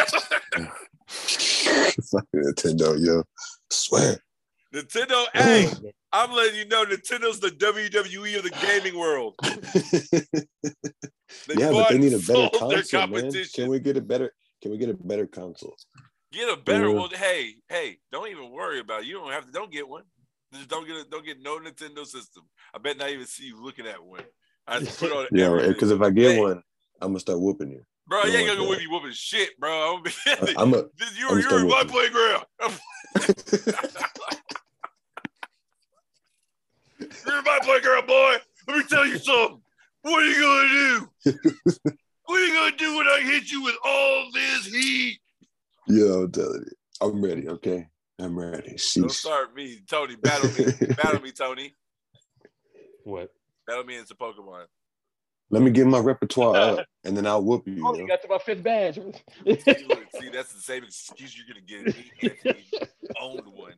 Nintendo, yo. Swear. Nintendo, hey, I'm letting you know Nintendo's the W W E of the gaming world. yeah, but they need a better console, man. Can we get a better, can we get a better console? Get a better yeah. one. Hey, hey, don't even worry about it. You don't have to, don't get one. Just don't get a, don't get no Nintendo system. I bet not even see you looking at one. I just put on yeah, because if I get hey. one, I'm going to start whooping you. Bro, you ain't going to whip you whooping shit, bro. I'm a, you're I'm you're in my playground. You're my playgirl, boy. Let me tell you something. What are you gonna do? What are you gonna do when I hit you with all this heat? Yo, I'm telling you, I'm ready. Okay, I'm ready. Sheesh. Don't start me, Tony. Battle me, battle me, Tony. What? Battle me into Pokemon. Let me get my repertoire up, and then I'll whoop you. Oh, you, know? You got to my fifth badge. see, see, that's the same excuse you're gonna get. He owned one.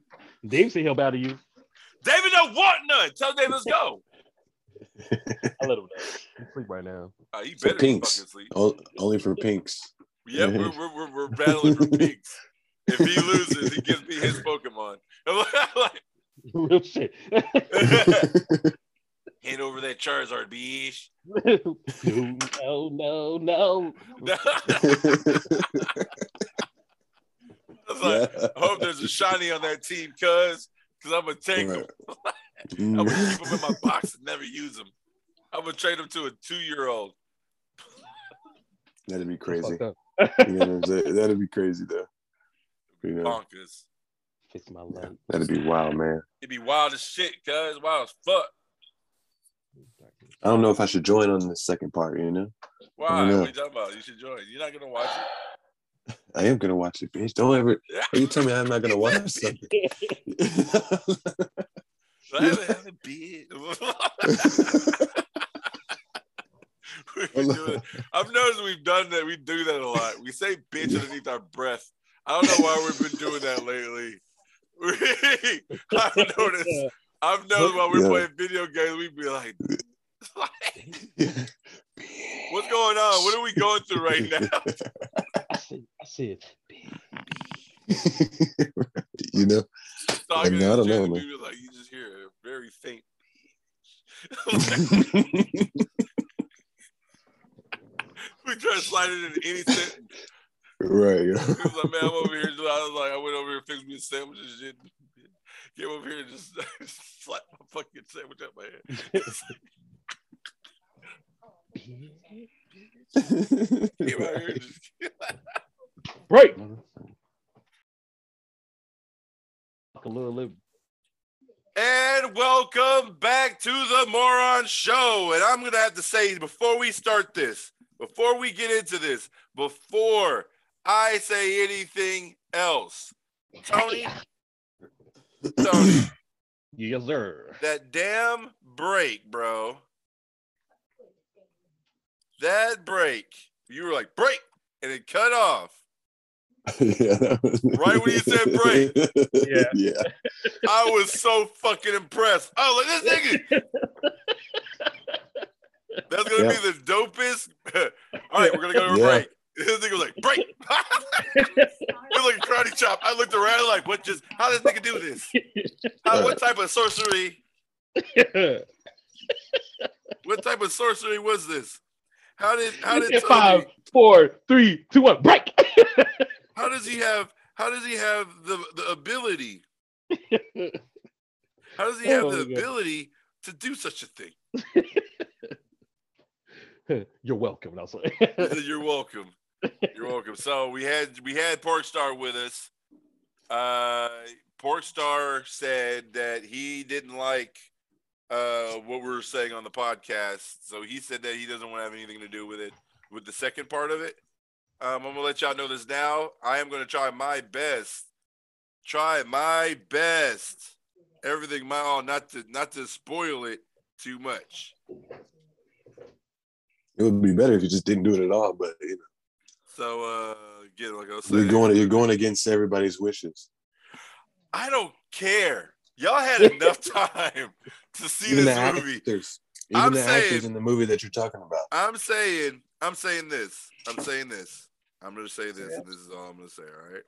Dave said he'll battle you. David don't want none. Tell David, let's go. I let him know. Sleep right now. Uh, he better be fucking sleep. O- only for pinks. Yeah, we're, we're, we're, we're battling for pinks. If he loses, he gives me his Pokemon. like, real shit. Hand over that Charizard, bitch. No, no, no, no. I was like, yeah. I hope there's a shiny on that team, cuz. Cause I'm gonna take right. them. I'm gonna keep them in my box and never use them. I'm gonna trade them to a two-year-old. That'd be crazy. You know, that'd be crazy though. You know? Bonkers. It's my life. That'd be wild, man. It'd be wild as shit, cuz wild as fuck. I don't know if I should join on the second part. You know? Why? Know. What are you talking about? You should join. You're not gonna watch it. I am gonna watch it, bitch. Don't ever you tell me I'm not gonna watch something. I've noticed we've done that. We do that a lot. We say bitch underneath our breath. I don't know why we've been doing that lately. I've noticed. I've noticed while we're yeah. playing video games, we'd be like, what's going on? What are we going through right now? said, baby. You know? So I, I, mean, I don't know. Like, you just hear a very faint beep. We try to slide it into any sentence. Right. Yeah. He was like, man, I'm over here. I was like, I went over here and fixed me a sandwich and shit. Came over here and just, just slap my fucking sandwich out my head. Came out here and just... Right. And welcome back to the Moron Show. And I'm going to have to say before we start this, before we get into this, before I say anything else, Tony, Tony, yes, sir. That damn break, bro. That break. You were like, break, and it cut off. Yeah, that was... Right when you said break. Yeah. Yeah. I was so fucking impressed. Oh, look at this nigga. That's gonna yeah. be the dopest. All right, we're gonna go to yeah. break. This nigga was like, break. We're like a karate chop. I looked around like, what just? How does this nigga do this? How, what type of sorcery? What type of sorcery was this? How did? How did? Tony, five, four, three, two, one, break. How does he have? How does he have the the ability? How does he have oh, the God. ability to do such a thing? You're welcome. I'll say. You're welcome. You're welcome. So we had we had Porkstar with us. Uh, Porkstar said that he didn't like uh, what we were saying on the podcast, so he said that he doesn't want to have anything to do with it, with the second part of it. Um, I'm gonna let y'all know this now. I am gonna try my best, try my best, everything my all, not to not to spoil it too much. It would be better if you just didn't do it at all, but you know. So uh, again, like I was saying, you're going, you're going against everybody's wishes. I don't care. Y'all had enough time to see even this the movie. Actors, even I'm the saying, actors in the movie that you're talking about. I'm saying, I'm saying this. I'm saying this. I'm gonna say this, and this is all I'm gonna say. All right,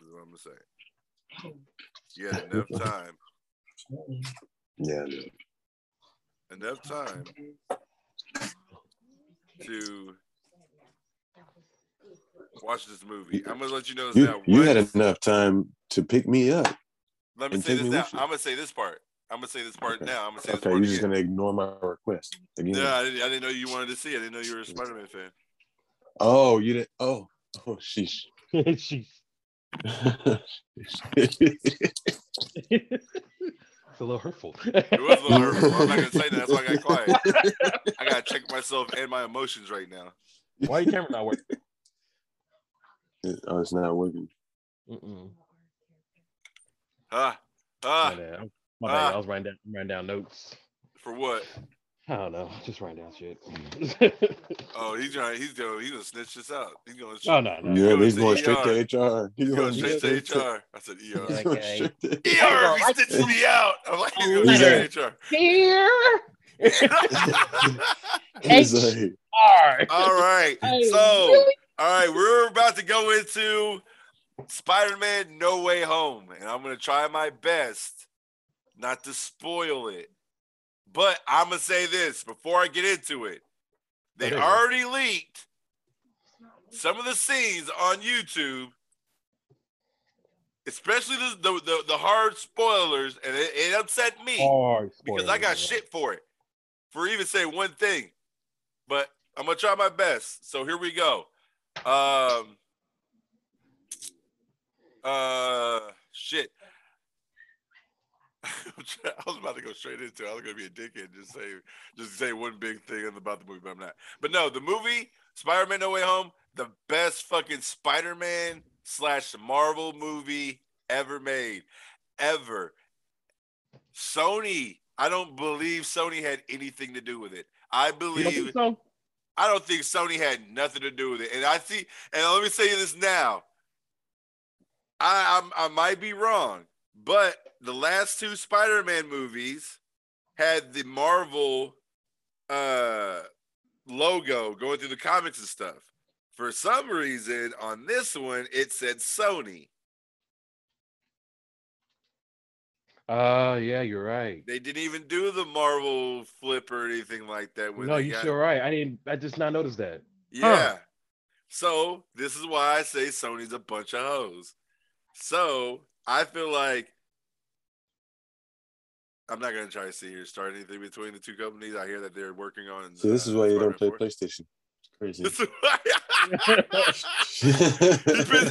this is what I'm gonna say. You had enough time. Yeah. Enough time. To watch this movie. I'm gonna let you know you, that you had enough time to pick me up. Let me say this me now. I'm gonna say this part. I'm gonna say this part okay. now. I'm gonna say okay, this part. You're again. just gonna ignore my request. Again. No, I didn't, I didn't know you wanted to see it. I didn't know you were a Spider-Man fan. Oh, you didn't. Oh, oh, sheesh. Sheesh. It's a little hurtful. It was a little hurtful. I'm not gonna say that. That's why I got quiet. I gotta check myself and my emotions right now. Why your camera not working? It, oh, it's not working. Mm-mm. Ah, ah. My bad. My bad. Ah. I was writing down, writing down notes. For what? I don't know. Just writing down shit. Oh, he's trying. He's going. He's gonna snitch this out. He's going. Oh no, no. Yeah, he's going straight to H R. He's going straight to H R. I said E R. Okay. E R. He snitched me out. I'm like, he's going straight to H R. Here. H R. All right. So, all right, we're about to go into Spider-Man: No Way Home, and I'm gonna try my best not to spoil it. But I'm going to say this before I get into it. They already leaked some of the scenes on YouTube, especially the the, the, the hard spoilers, and it, it upset me spoilers, because I got yeah. shit for it, for even saying one thing. But I'm going to try my best. So here we go. Um, uh, shit. I was about to go straight into it. I was going to be a dickhead and just say, just say one big thing about the movie, but I'm not. But no, the movie, Spider-Man No Way Home, the best fucking Spider-Man slash Marvel movie ever made. Ever. Sony, I don't believe Sony had anything to do with it. I believe... You don't think so? I don't think Sony had nothing to do with it. And I see... And let me say this now. I I'm, I might be wrong, but... The last two Spider-Man movies had the Marvel uh, logo going through the comics and stuff. For some reason, on this one, it said Sony. Uh, yeah, you're right. They didn't even do the Marvel flip or anything like that. No, you're sure right. I didn't. I just not noticed that. Yeah. Huh. So this is why I say Sony's a bunch of hoes. So I feel like I'm not gonna try to see or start anything between the two companies. I hear that they're working on. So this uh, is why you don't play PlayStation. Crazy. it pisses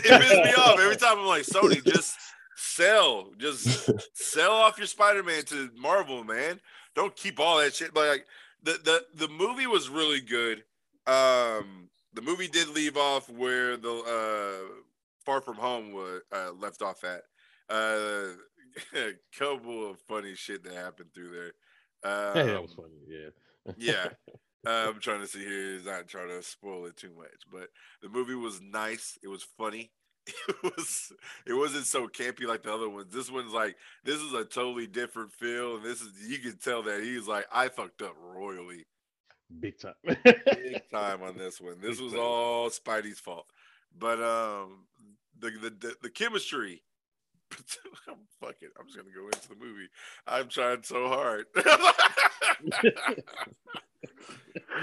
me off every time. I'm like, Sony, just. Sell, just sell off your Spider-Man to Marvel, man. Don't keep all that shit. But like the the the movie was really good. Um, the movie did leave off where the uh, Far From Home was uh, left off at. Uh, a couple of funny shit that happened through there. Uh, um, hey, that was funny. Yeah, yeah. Uh, I'm trying to see here. Not trying to spoil it too much, but the movie was nice. It was funny. It was. It wasn't so campy like the other ones. This one's like this is a totally different feel, and this is you can tell that he's like I fucked up royally, big time, big time on this one. This was all Spidey's fault, but um, the the the, the chemistry. I'm fucking. I'm just gonna go into the movie. I'm trying so hard,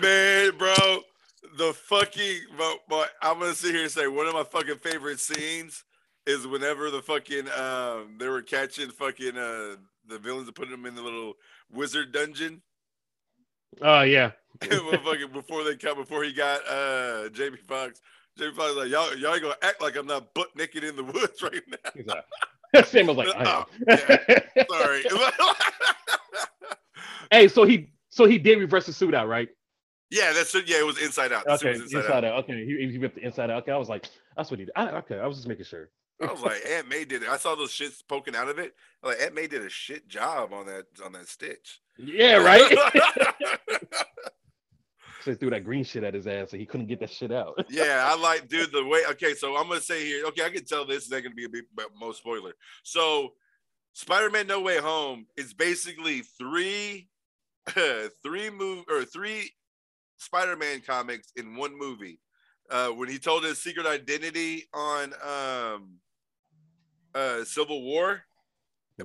man, bro. The fucking, but, but I'm gonna sit here and say one of my fucking favorite scenes is whenever the fucking um they were catching fucking uh the villains and putting them in the little wizard dungeon. Oh uh, yeah. Well, fucking before they come, before he got uh Jamie Foxx, Jamie Foxx was like y'all y'all ain't gonna act like I'm not butt naked in the woods right now. Sam was like, oh, yeah, sorry. Hey, so he so he did reverse the suit out, right? Yeah, that's yeah. It was inside out. The okay, was inside, inside out. out. Okay, he, he whipped the inside out. Okay, I was like, that's what he did. I, okay, I was just making sure. I was like, Aunt May did it. I saw those shits poking out of it. I was like, Aunt May did a shit job on that on that stitch. Yeah, right. She threw that green shit at his ass, and he couldn't get that shit out. Yeah, I like, dude. The way. Okay, so I'm gonna say here. Okay, I can tell this is not gonna be a big, but most spoiler. So, Spider-Man: No Way Home is basically three, uh, three move or three. Spider-Man comics in one movie. Uh, when he told his secret identity on um, uh, Civil War,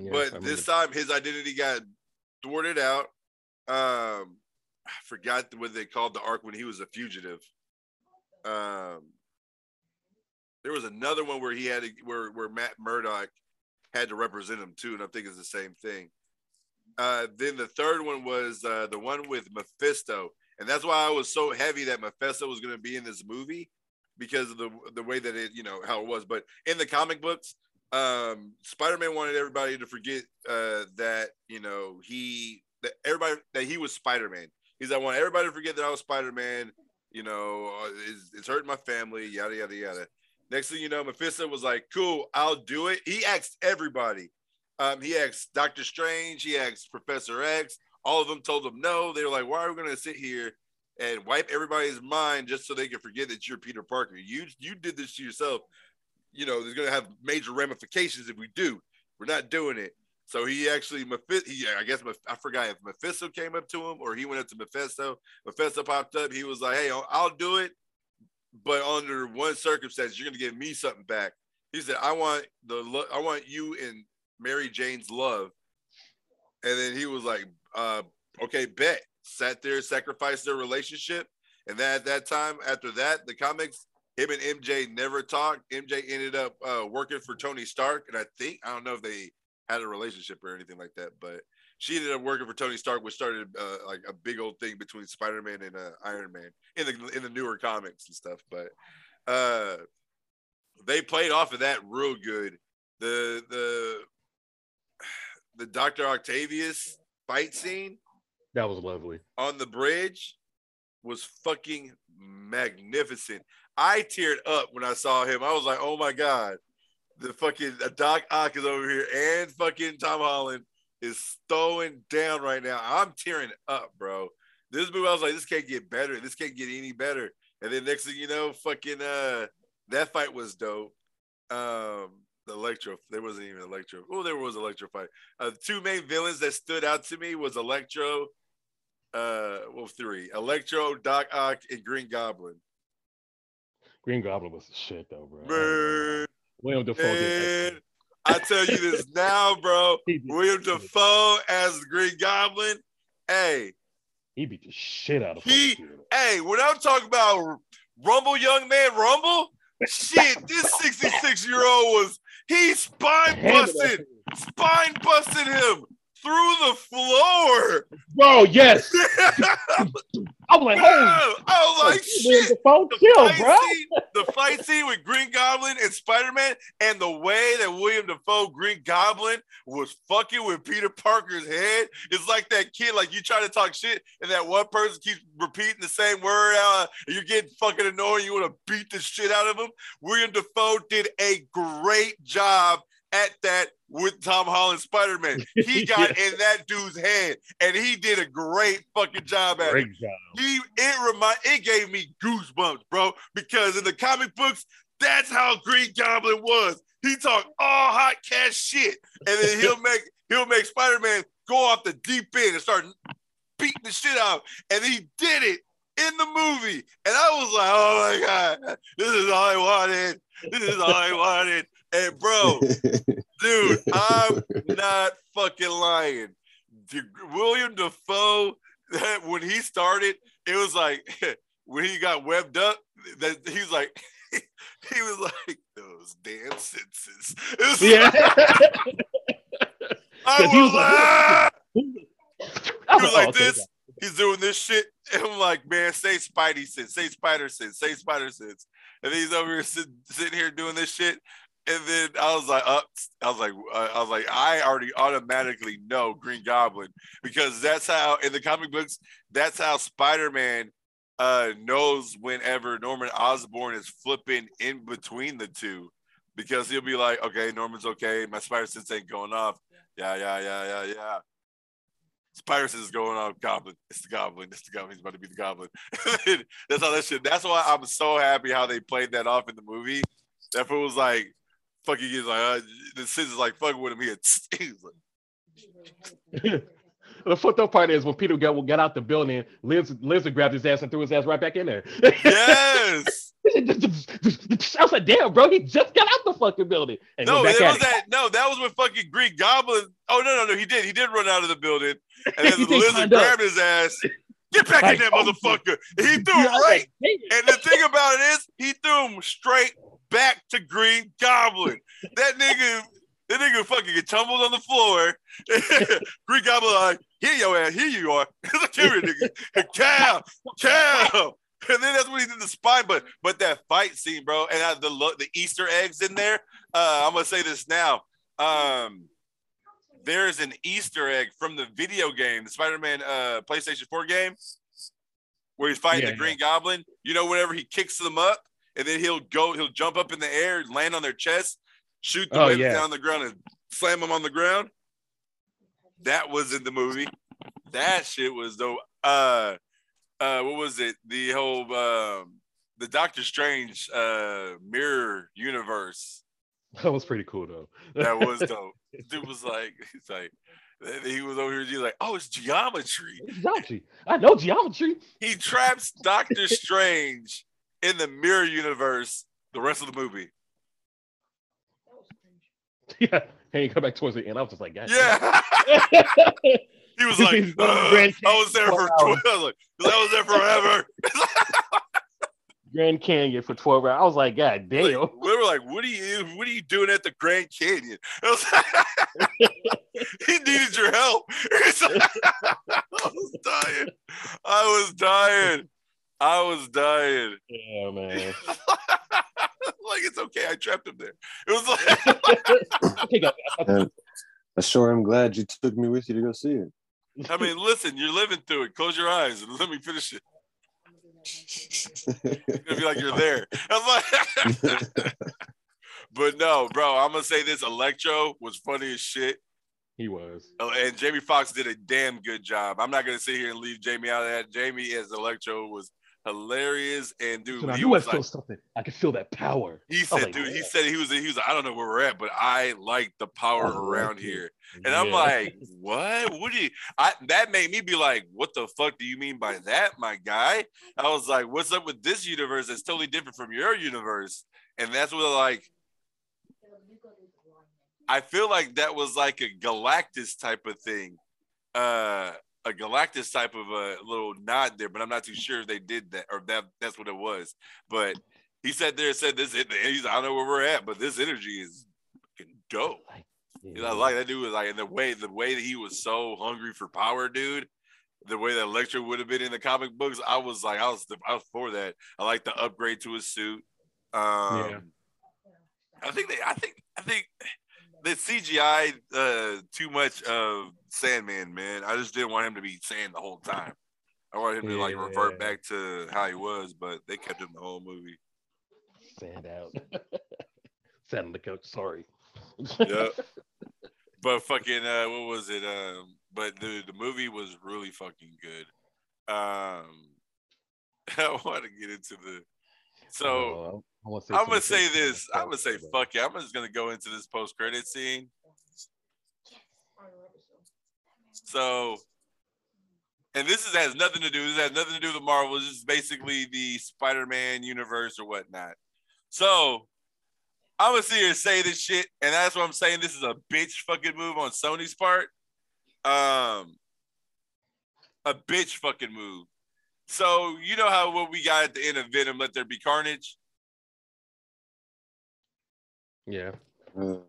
yes, but this time his identity got thwarted out. Um, I forgot what they called the arc when he was a fugitive. Um, there was another one where he had a, where where Matt Murdock had to represent him too, and I think it's the same thing. Uh, then the third one was uh, the one with Mephisto. And that's why I was so heavy that Mephisto was going to be in this movie because of the the way that it, you know, how it was. But in the comic books, um, Spider-Man wanted everybody to forget uh, that, you know, he, that everybody, that he was Spider-Man. He's like, I want everybody to forget that I was Spider-Man, you know, it's, it's hurting my family, yada, yada, yada. Next thing you know, Mephisto was like, cool, I'll do it. He asked everybody. Um, he asked Doctor Strange. He asked Professor X. All of them told them no. They were like, why are we going to sit here and wipe everybody's mind just so they can forget that you're Peter Parker? You you did this to yourself. You know, there's going to have major ramifications if we do. We're not doing it. So he actually, he, I guess, I forgot if Mephisto came up to him or he went up to Mephisto. Mephisto popped up. He was like, hey, I'll do it. But under one circumstance, you're going to give me something back. He said, I want the I want you and Mary Jane's love. And then he was like, uh, okay, bet. Sat there, sacrificed their relationship. And then at that time, after that, the comics, him and M J never talked. M J ended up uh, working for Tony Stark. And I think, I don't know if they had a relationship or anything like that, but she ended up working for Tony Stark, which started uh, like a big old thing between Spider-Man and uh, Iron Man in the in the newer comics and stuff. But uh, they played off of that real good. The, the, the Doctor Octavius fight scene that was lovely on the bridge was fucking magnificent. I teared up when I saw him. I was like, oh my God, the fucking Doc Ock is over here and fucking Tom Holland is throwing down right now. I'm tearing up, bro. This movie, I was like, this can't get better. This can't get any better. And then next thing you know, fucking uh, that fight was dope. Um, Electro, there wasn't even Electro. Oh, there was Electro fight. Uh, two main villains that stood out to me was Electro, uh, well, three Electro, Doc Ock, and Green Goblin. Green Goblin was the shit though, bro. Man. William Dafoe. Did I tell you this now, bro. William Dafoe as the Green Goblin. Hey, he beat the shit out of he. Him. Hey, when I'm talking about Rumble, young man, Rumble. Shit, this sixty-six-year-old was he spine busted, spine busted him through the floor. Bro, yes. I was like, holy. I was like, shit. The, phone the, kill, fight bro. Scene, the fight scene with Green Goblin and Spider-Man, and the way that William Dafoe, Green Goblin, was fucking with Peter Parker's head. It's like that kid, like you try to talk shit, and that one person keeps repeating the same word out, and you're getting fucking annoyed. You want to beat the shit out of him. William Dafoe did a great job at that with Tom Holland's Spider-Man. He got yeah. in that dude's head, and he did a great fucking job at great it. Job. He it remind it gave me goosebumps, bro, because in the comic books, that's how Green Goblin was. He talked all hot cash shit, and then he'll make he'll make Spider-Man go off the deep end and start beating the shit out. And he did it in the movie, and I was like, oh my god, this is all I wanted. This is all I wanted. Hey, bro, dude, I'm not fucking lying. Dude, William Dafoe, that when he started, it was like when he got webbed up, that he was like, he was like, those damn senses. It was yeah. like, I was like, he was like this. He's doing this shit. And I'm like, man, say Spidey sense, say Spider sense, say Spider sense. And then he's over here sit, sitting here doing this shit. And then I was like, uh, I was like, uh, I was like, I already automatically know Green Goblin, because that's how in the comic books, that's how Spider-Man uh, knows whenever Norman Osborn is flipping in between the two, because he'll be like, okay, Norman's okay, my spider sense ain't going off, yeah, yeah, yeah, yeah, yeah. Spider sense is going off, Goblin, it's the Goblin, it's the Goblin, he's about to be the Goblin. That's how that shit. That's why I'm so happy how they played that off in the movie. That fool was like. Fucking is like uh, the scissors like fucking with him. He had, he's like, the fucked up part is when Peter got got out the building, Liz Liz grabbed his ass and threw his ass right back in there. Yes. I was like, damn, bro, he just got out the fucking building. And no, back was that, no, that was when fucking Green Goblin. Oh no, no, no, he did, he did run out of the building, and then the lizard grabbed his ass. Get back like, in that motherfucker. And he threw him right. And the thing about it is, he threw him straight back to Green Goblin. That nigga, that nigga fucking get tumbled on the floor. Green Goblin like, here your ass, here you are. Here, nigga. Cow, cow. And then that's when he did the spine. But but that fight scene, bro, and I, the the Easter eggs in there. Uh, I'm gonna say this now. Um, there's an Easter egg from the video game, the Spider-Man uh, PlayStation four game, where he's fighting yeah, the Green yeah. Goblin. You know, whenever he kicks them up, and then he'll go, he'll jump up in the air, land on their chest, shoot the oh, webs yeah. down the ground, and slam them on the ground. That was in the movie. That shit was dope. Uh, uh, what was it? The whole um, the Doctor Strange uh, mirror universe. That was pretty cool though. That was dope. Dude was like, he's like, he was over here. He's like, oh, it's geometry. It's geometry. I know geometry. He traps Doctor Strange in the mirror universe the rest of the movie. Yeah. Hey, you come back towards the end. I was just like, God. Yeah. He was like, uh, I was there for twelve I was like, I was there forever. Grand Canyon for twelve hours. I was like, God damn. Like, we were like, what are you what are you doing at the Grand Canyon? I was like, he needed your help. I was dying. I was dying. I was dying. Yeah, man. Like, it's okay. I trapped him there. It was like and I sure am glad you took me with you to go see it. I mean, listen, you're living through it. Close your eyes and let me finish it. It's gonna be like you're there. I'm like, but no, bro. I'm gonna say this: Electro was funny as shit. He was. Oh, and Jamie Foxx did a damn good job. I'm not gonna sit here and leave Jamie out of that. Jamie as Electro was hilarious. And dude, so he was like, I feel something. I could feel that power. He said, like, dude, yeah. he said he was, he was like, I don't know where we're at, but I like the power oh, around here. And yeah. I'm like, what? What do you? I that made me be like, what the fuck do you mean by that, my guy? I was like, what's up with this universe that's totally different from your universe? And that's what like. I feel like that was like a Galactus type of thing, uh, a Galactus type of a little nod there, but I'm not too sure if they did that or that that's what it was. But he sat there and said this, he's like, I don't know where we're at, but this energy is fucking dope. And I like that dude was like, and the way, the way that he was so hungry for power, dude, the way that Lecter would have been in the comic books, I was like, I was, I was for that. I like the upgrade to his suit. Um, yeah. I think they, I think, I think. The C G I uh, too much of Sandman, man. I just didn't want him to be sand the whole time. I wanted him to yeah, like revert yeah. back to how he was, but they kept him the whole movie. Sand out. Sat on the couch. Sorry. Yep. But fucking, uh, what was it? Um, but dude, the movie was really fucking good. Um, I want to get into the so. Uh, I'm gonna, I'm gonna say this. I'm gonna say fuck it. I'm just gonna go into this post-credit scene. So, and this is, has nothing to do. This has nothing to do with Marvel. It's just basically the Spider-Man universe or whatnot. So, I'm gonna sit here and say this shit, and that's what I'm saying. This is a bitch fucking move on Sony's part. Um, a bitch fucking move. So you know how what we got at the end of Venom, Let There Be Carnage. Yeah. Um,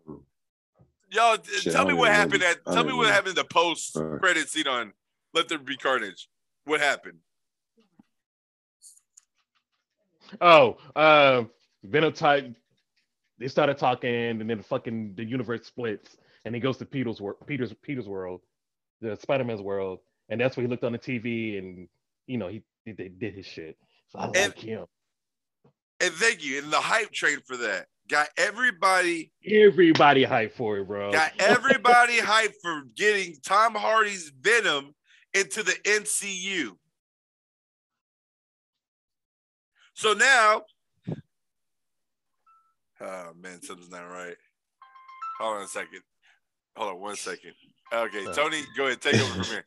Y'all, shit, tell me what happened at. Tell me what happened in the post credit scene on Let There Be Carnage. What happened? Oh, uh, Venom type. They started talking, and then fucking the universe splits, and he goes to Peter's world, Peter's Peter's world, the Spider-Man's world, and that's where he looked on the T V, and you know he they did his shit. So I like him. And thank you, and the hype train for that. Got everybody, everybody hyped for it, bro. Got everybody hyped for getting Tom Hardy's Venom into the M C U. So now, oh man, something's not right. Hold on a second. Hold on one second. Okay, Tony, go ahead, take over from here.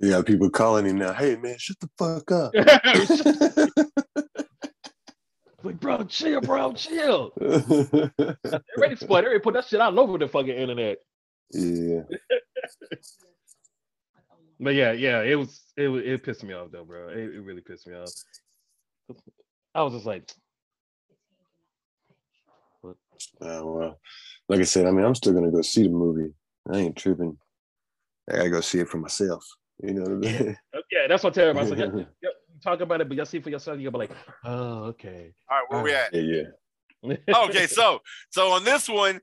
You got people calling him now. Hey man, shut the fuck up. Like, bro, chill, bro, chill. Everybody split, everybody put that shit all over the fucking internet. Yeah. But yeah, yeah, it was, it was, it pissed me off though, bro. It, it really pissed me off. I was just like, what? Uh, well, like I said, I mean, I'm still gonna go see the movie. I ain't tripping. I gotta go see it for myself. You know what I mean? Yeah, yeah, that's what I tell everybody. So, yeah, yeah. Talk about it, but y'all see for yourself, you'll be like, oh, okay. All right, where All we right. at? Yeah, yeah. Okay, so so on this one,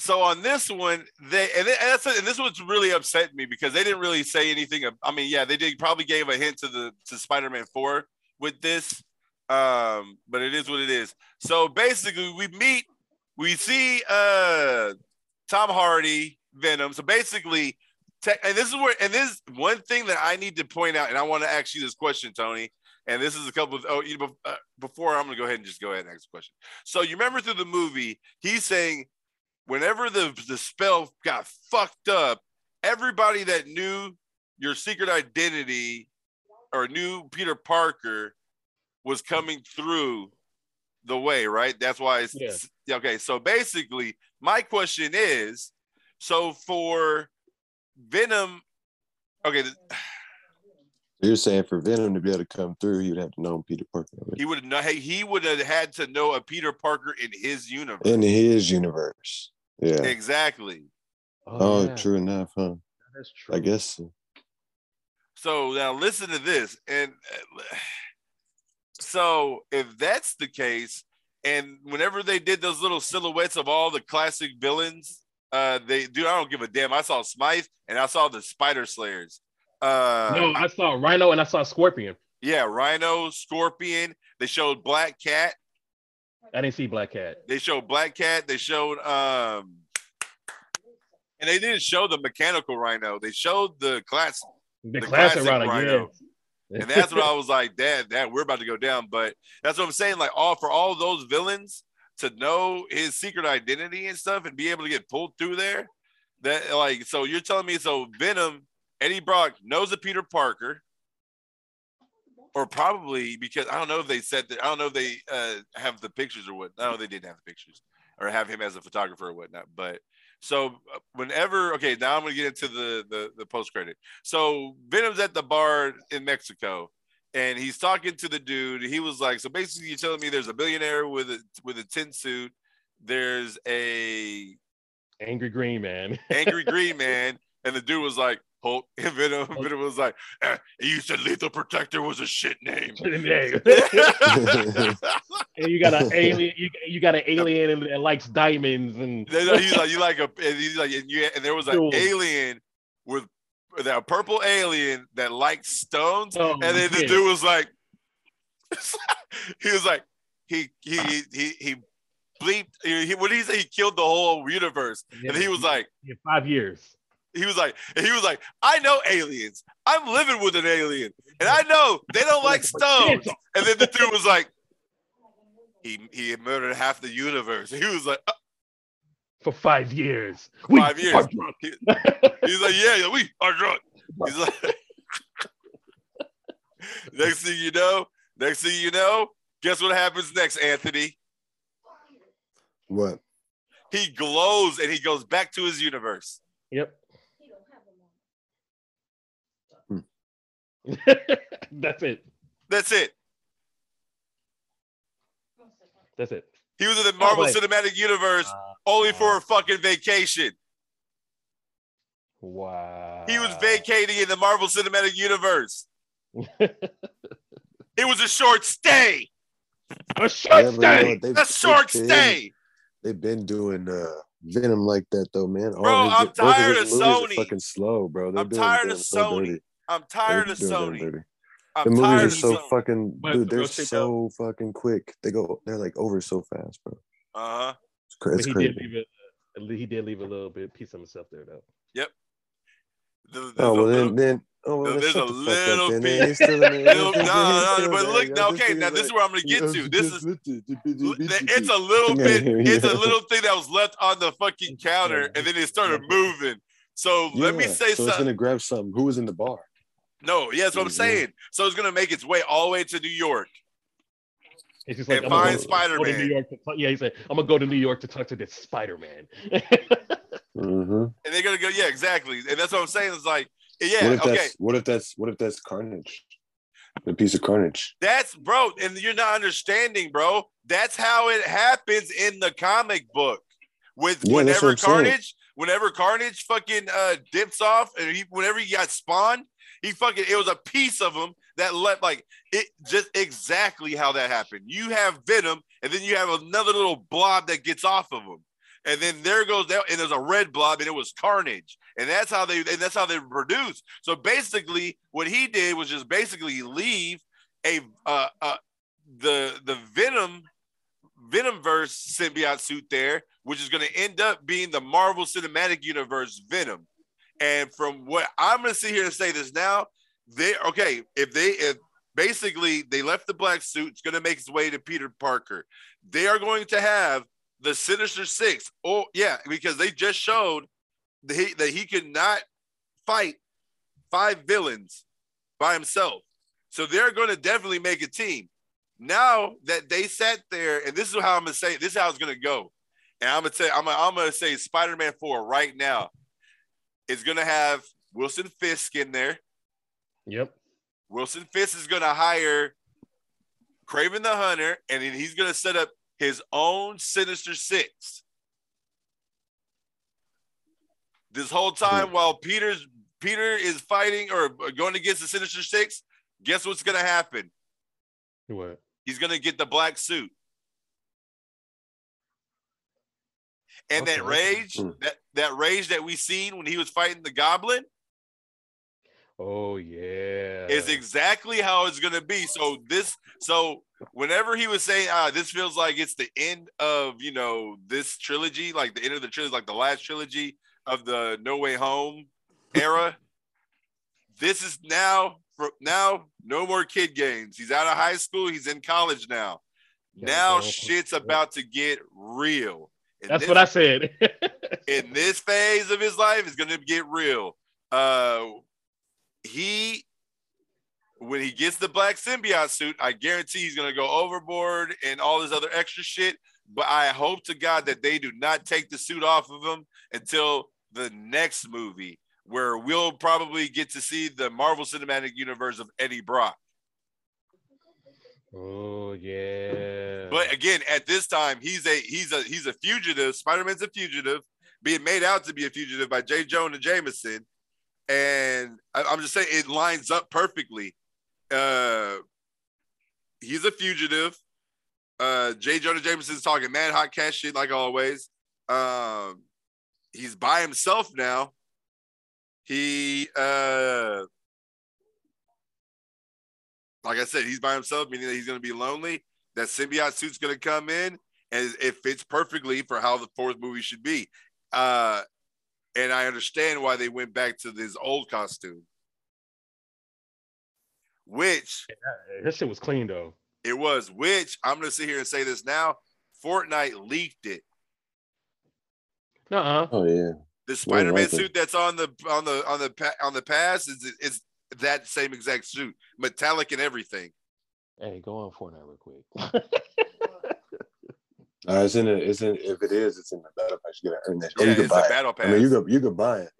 so on this one, they and, they, and, that's, and this one's really upset me because they didn't really say anything. Of, I mean, yeah, they did probably gave a hint to the to Spider-Man four with this, um, but it is what it is. So basically, we meet, we see uh, Tom Hardy, Venom. So basically. And this is where, and this one thing that I need to point out, and I want to ask you this question, Tony. And this is a couple of, oh, you know, uh, before I'm going to go ahead and just go ahead and ask the question. So you remember through the movie, he's saying, whenever the, the spell got fucked up, everybody that knew your secret identity or knew Peter Parker was coming through the way, right? That's why it's, yeah. Okay. So basically, my question is, so for Venom, okay. You're saying for Venom to be able to come through, he would have to know Peter Parker. He would know. He would have had to know a Peter Parker in his universe. In his universe, yeah, exactly. Oh, oh yeah. True enough, huh? That's true. I guess so. So now listen to this, and uh, so if that's the case, and whenever they did those little silhouettes of all the classic villains. Uh, they dude, I don't give a damn. I saw Smythe and I saw the Spider Slayers. Uh, no, I saw Rhino and I saw Scorpion. Yeah, Rhino, Scorpion. They showed Black Cat. I didn't see Black Cat. They showed Black Cat. They showed um, and they didn't show the mechanical Rhino. They showed the class, the, the classic, classic Rhino. Rhino. And that's what I was like, Dad, Dad, we're about to go down. But that's what I'm saying. Like, all for all those villains to know his secret identity and stuff and be able to get pulled through there. That like, so you're telling me, so Venom, Eddie Brock knows a Peter Parker, or probably, because I don't know if they said that, I don't know if they uh, have the pictures or what. No, they didn't have the pictures or have him as a photographer or whatnot. But so whenever, okay, now I'm going to get into the, the, the post credit. So Venom's at the bar in Mexico and he's talking to the dude. He was like, so basically you're telling me there's a billionaire with a, with a tin suit. There's a angry green man, angry green man. And the dude was like, Hulk, and Venom, Venom was like, eh, you said Lethal Protector was a shit name. And you got an alien, you, you got an alien that likes diamonds, and he's like, you like a, and he's like, and, you, and there was an cool alien with that purple alien that likes stones, oh, and then shit. The dude was like, he was like, he he he he. he bleeped. He, what did he say? He killed the whole universe, yeah, and he was like, yeah, five years. He was like, he was like, I know aliens. I'm living with an alien, and I know they don't like stones. And then the dude was like, he he murdered half the universe. He was like, oh. For five years. Five we years. Are drunk. He, he's like, yeah, we are drunk. He's like, next thing you know, next thing you know, guess what happens next, Anthony? What? He glows and he goes back to his universe. Yep. That's it. That's it. That's it. He was in the Marvel oh, Cinematic Universe uh, only uh, for a fucking vacation. Wow. He was vacating in the Marvel Cinematic Universe. It was a short stay. A short stay. A short stay. They've been doing uh, Venom like that though, man. Bro, oh, I'm tired of Sony. Fucking slow, bro. They're I'm doing tired of so Sony. Dirty. I'm tired they're of Sony. I'm the movies tired are so Sony. Fucking dude. They're so fucking quick. They go. They're like over so fast, bro. Uh huh. It's, cra- it's he crazy. Did leave a, he did leave a little bit piece of himself there, though. Yep. The, oh well, little, then then oh well, there's a little bit. Then, still, little, no, no, but look, like, now, okay, now like, this is where I'm gonna get to. This is it's a little bit. It's a little thing that was left on the fucking counter, and then it started moving. So yeah, let me say so something. It's gonna grab something. Who was in the bar? No, yeah, that's what I'm saying. So it's gonna make its way all the way to New York. It's just like, and find Spider-Man. Yeah, he said, I'm gonna go to New York to talk to this Spider-Man. Mm-hmm. And they're gonna go, yeah, exactly. And that's what I'm saying. It's like, yeah, what if okay. That's, what if that's what if that's Carnage? A piece of Carnage. That's bro, and you're not understanding, bro. That's how it happens in the comic book. With yeah, whenever Carnage, saying. whenever Carnage fucking uh dips off, and he, whenever he got spawned. He fucking, it was a piece of him that left, like, it just exactly how that happened. You have Venom, and then you have another little blob that gets off of him. And then there goes that, and there's a red blob, and it was Carnage. And that's how they, and that's how they reproduce. So basically, what he did was just basically leave a, uh, uh, the, the Venom, Venomverse symbiote suit there, which is going to end up being the Marvel Cinematic Universe Venom. And from what I'm going to sit here and say this now, they okay, if they if basically they left the black suit, it's going to make its way to Peter Parker. They are going to have the Sinister Six. Oh, yeah, because they just showed that he, that he could not fight five villains by himself. So they're going to definitely make a team. Now that they sat there, and this is how I'm going to say it, this is how it's going to go. And I'm going to say, I'm gonna, I'm going to say Spider-Man four right now. It's going to have Wilson Fisk in there. Yep. Wilson Fisk is going to hire Kraven the Hunter, and then he's going to set up his own Sinister Six. This whole time while Peter's Peter is fighting or going against the Sinister Six, guess what's going to happen? What? He's going to get the black suit. And okay. that rage, that, that rage that we seen when he was fighting the goblin. Oh, yeah. Is exactly how it's going to be. So this, so whenever he was saying, ah, this feels like it's the end of, you know, this trilogy, like the end of the trilogy, like the last trilogy of the No Way Home era. This is now, for now No more kid games. He's out of high school. He's in college now. Now shit's about to get real. And That's this, what I said. In this phase of his life, it's going to get real. Uh, he, when he gets the black symbiote suit, I guarantee he's going to go overboard and all this other extra shit. But I hope to God that they do not take the suit off of him until the next movie, where we'll probably get to see the Marvel Cinematic Universe of Eddie Brock. Oh yeah. But again, at this time, he's a he's a he's a fugitive. Spider-Man's a fugitive, being made out to be a fugitive by J. Jonah Jameson. And I, I'm just saying it lines up perfectly. Uh, he's a fugitive. Uh, J. Jonah Jameson's talking mad hot cash shit like always. Um, he's by himself now. He, uh, like I said, he's by himself, meaning that he's going to be lonely. That symbiote suit's going to come in, and it fits perfectly for how the fourth movie should be. Uh, and I understand why they went back to this old costume, which yeah, this shit was clean though. It was. Which I'm going to sit here and say this now: Fortnite leaked it. Uh-uh. Oh yeah. The Spider-Man suit that's on the on the on the on the pass is is that same exact suit, metallic and everything. Hey, go on Fortnite real quick. uh, it's in it. It's in. If it is, it's in the battle pass. You gotta earn that. Yeah, it's a battle pass. I mean, you could you could buy it.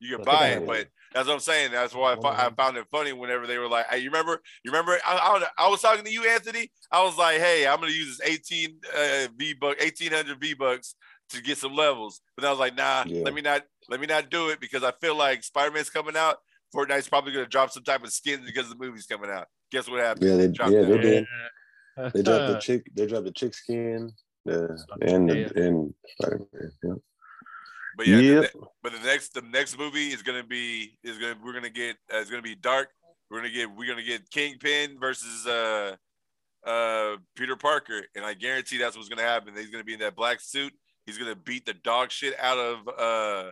You could buy it, but that's what I'm saying. That's why I, fo- I found it funny whenever they were like, "Hey, you remember? You remember? I, I, was, I was talking to you, Anthony. I was like, hey, I'm gonna use this eighteen uh, V buck, eighteen hundred V bucks." To get some levels, but I was like, nah, yeah. let me not, let me not do it because I feel like Spider-Man's coming out. Fortnite's probably going to drop some type of skins because the movie's coming out. Guess what happened? Yeah, they, they yeah, they did. Yeah. They dropped the chick. They dropped the chick skin. Uh, and the, yeah. and Spider-Man. Yeah. But yeah, yep. the, but the next the next movie is going to be is going we're going to get uh, it's going to be dark. We're going to get we're going to get Kingpin versus. Uh, uh, Peter Parker, and I guarantee that's what's going to happen. He's going to be in that black suit. He's gonna beat the dog shit out of uh,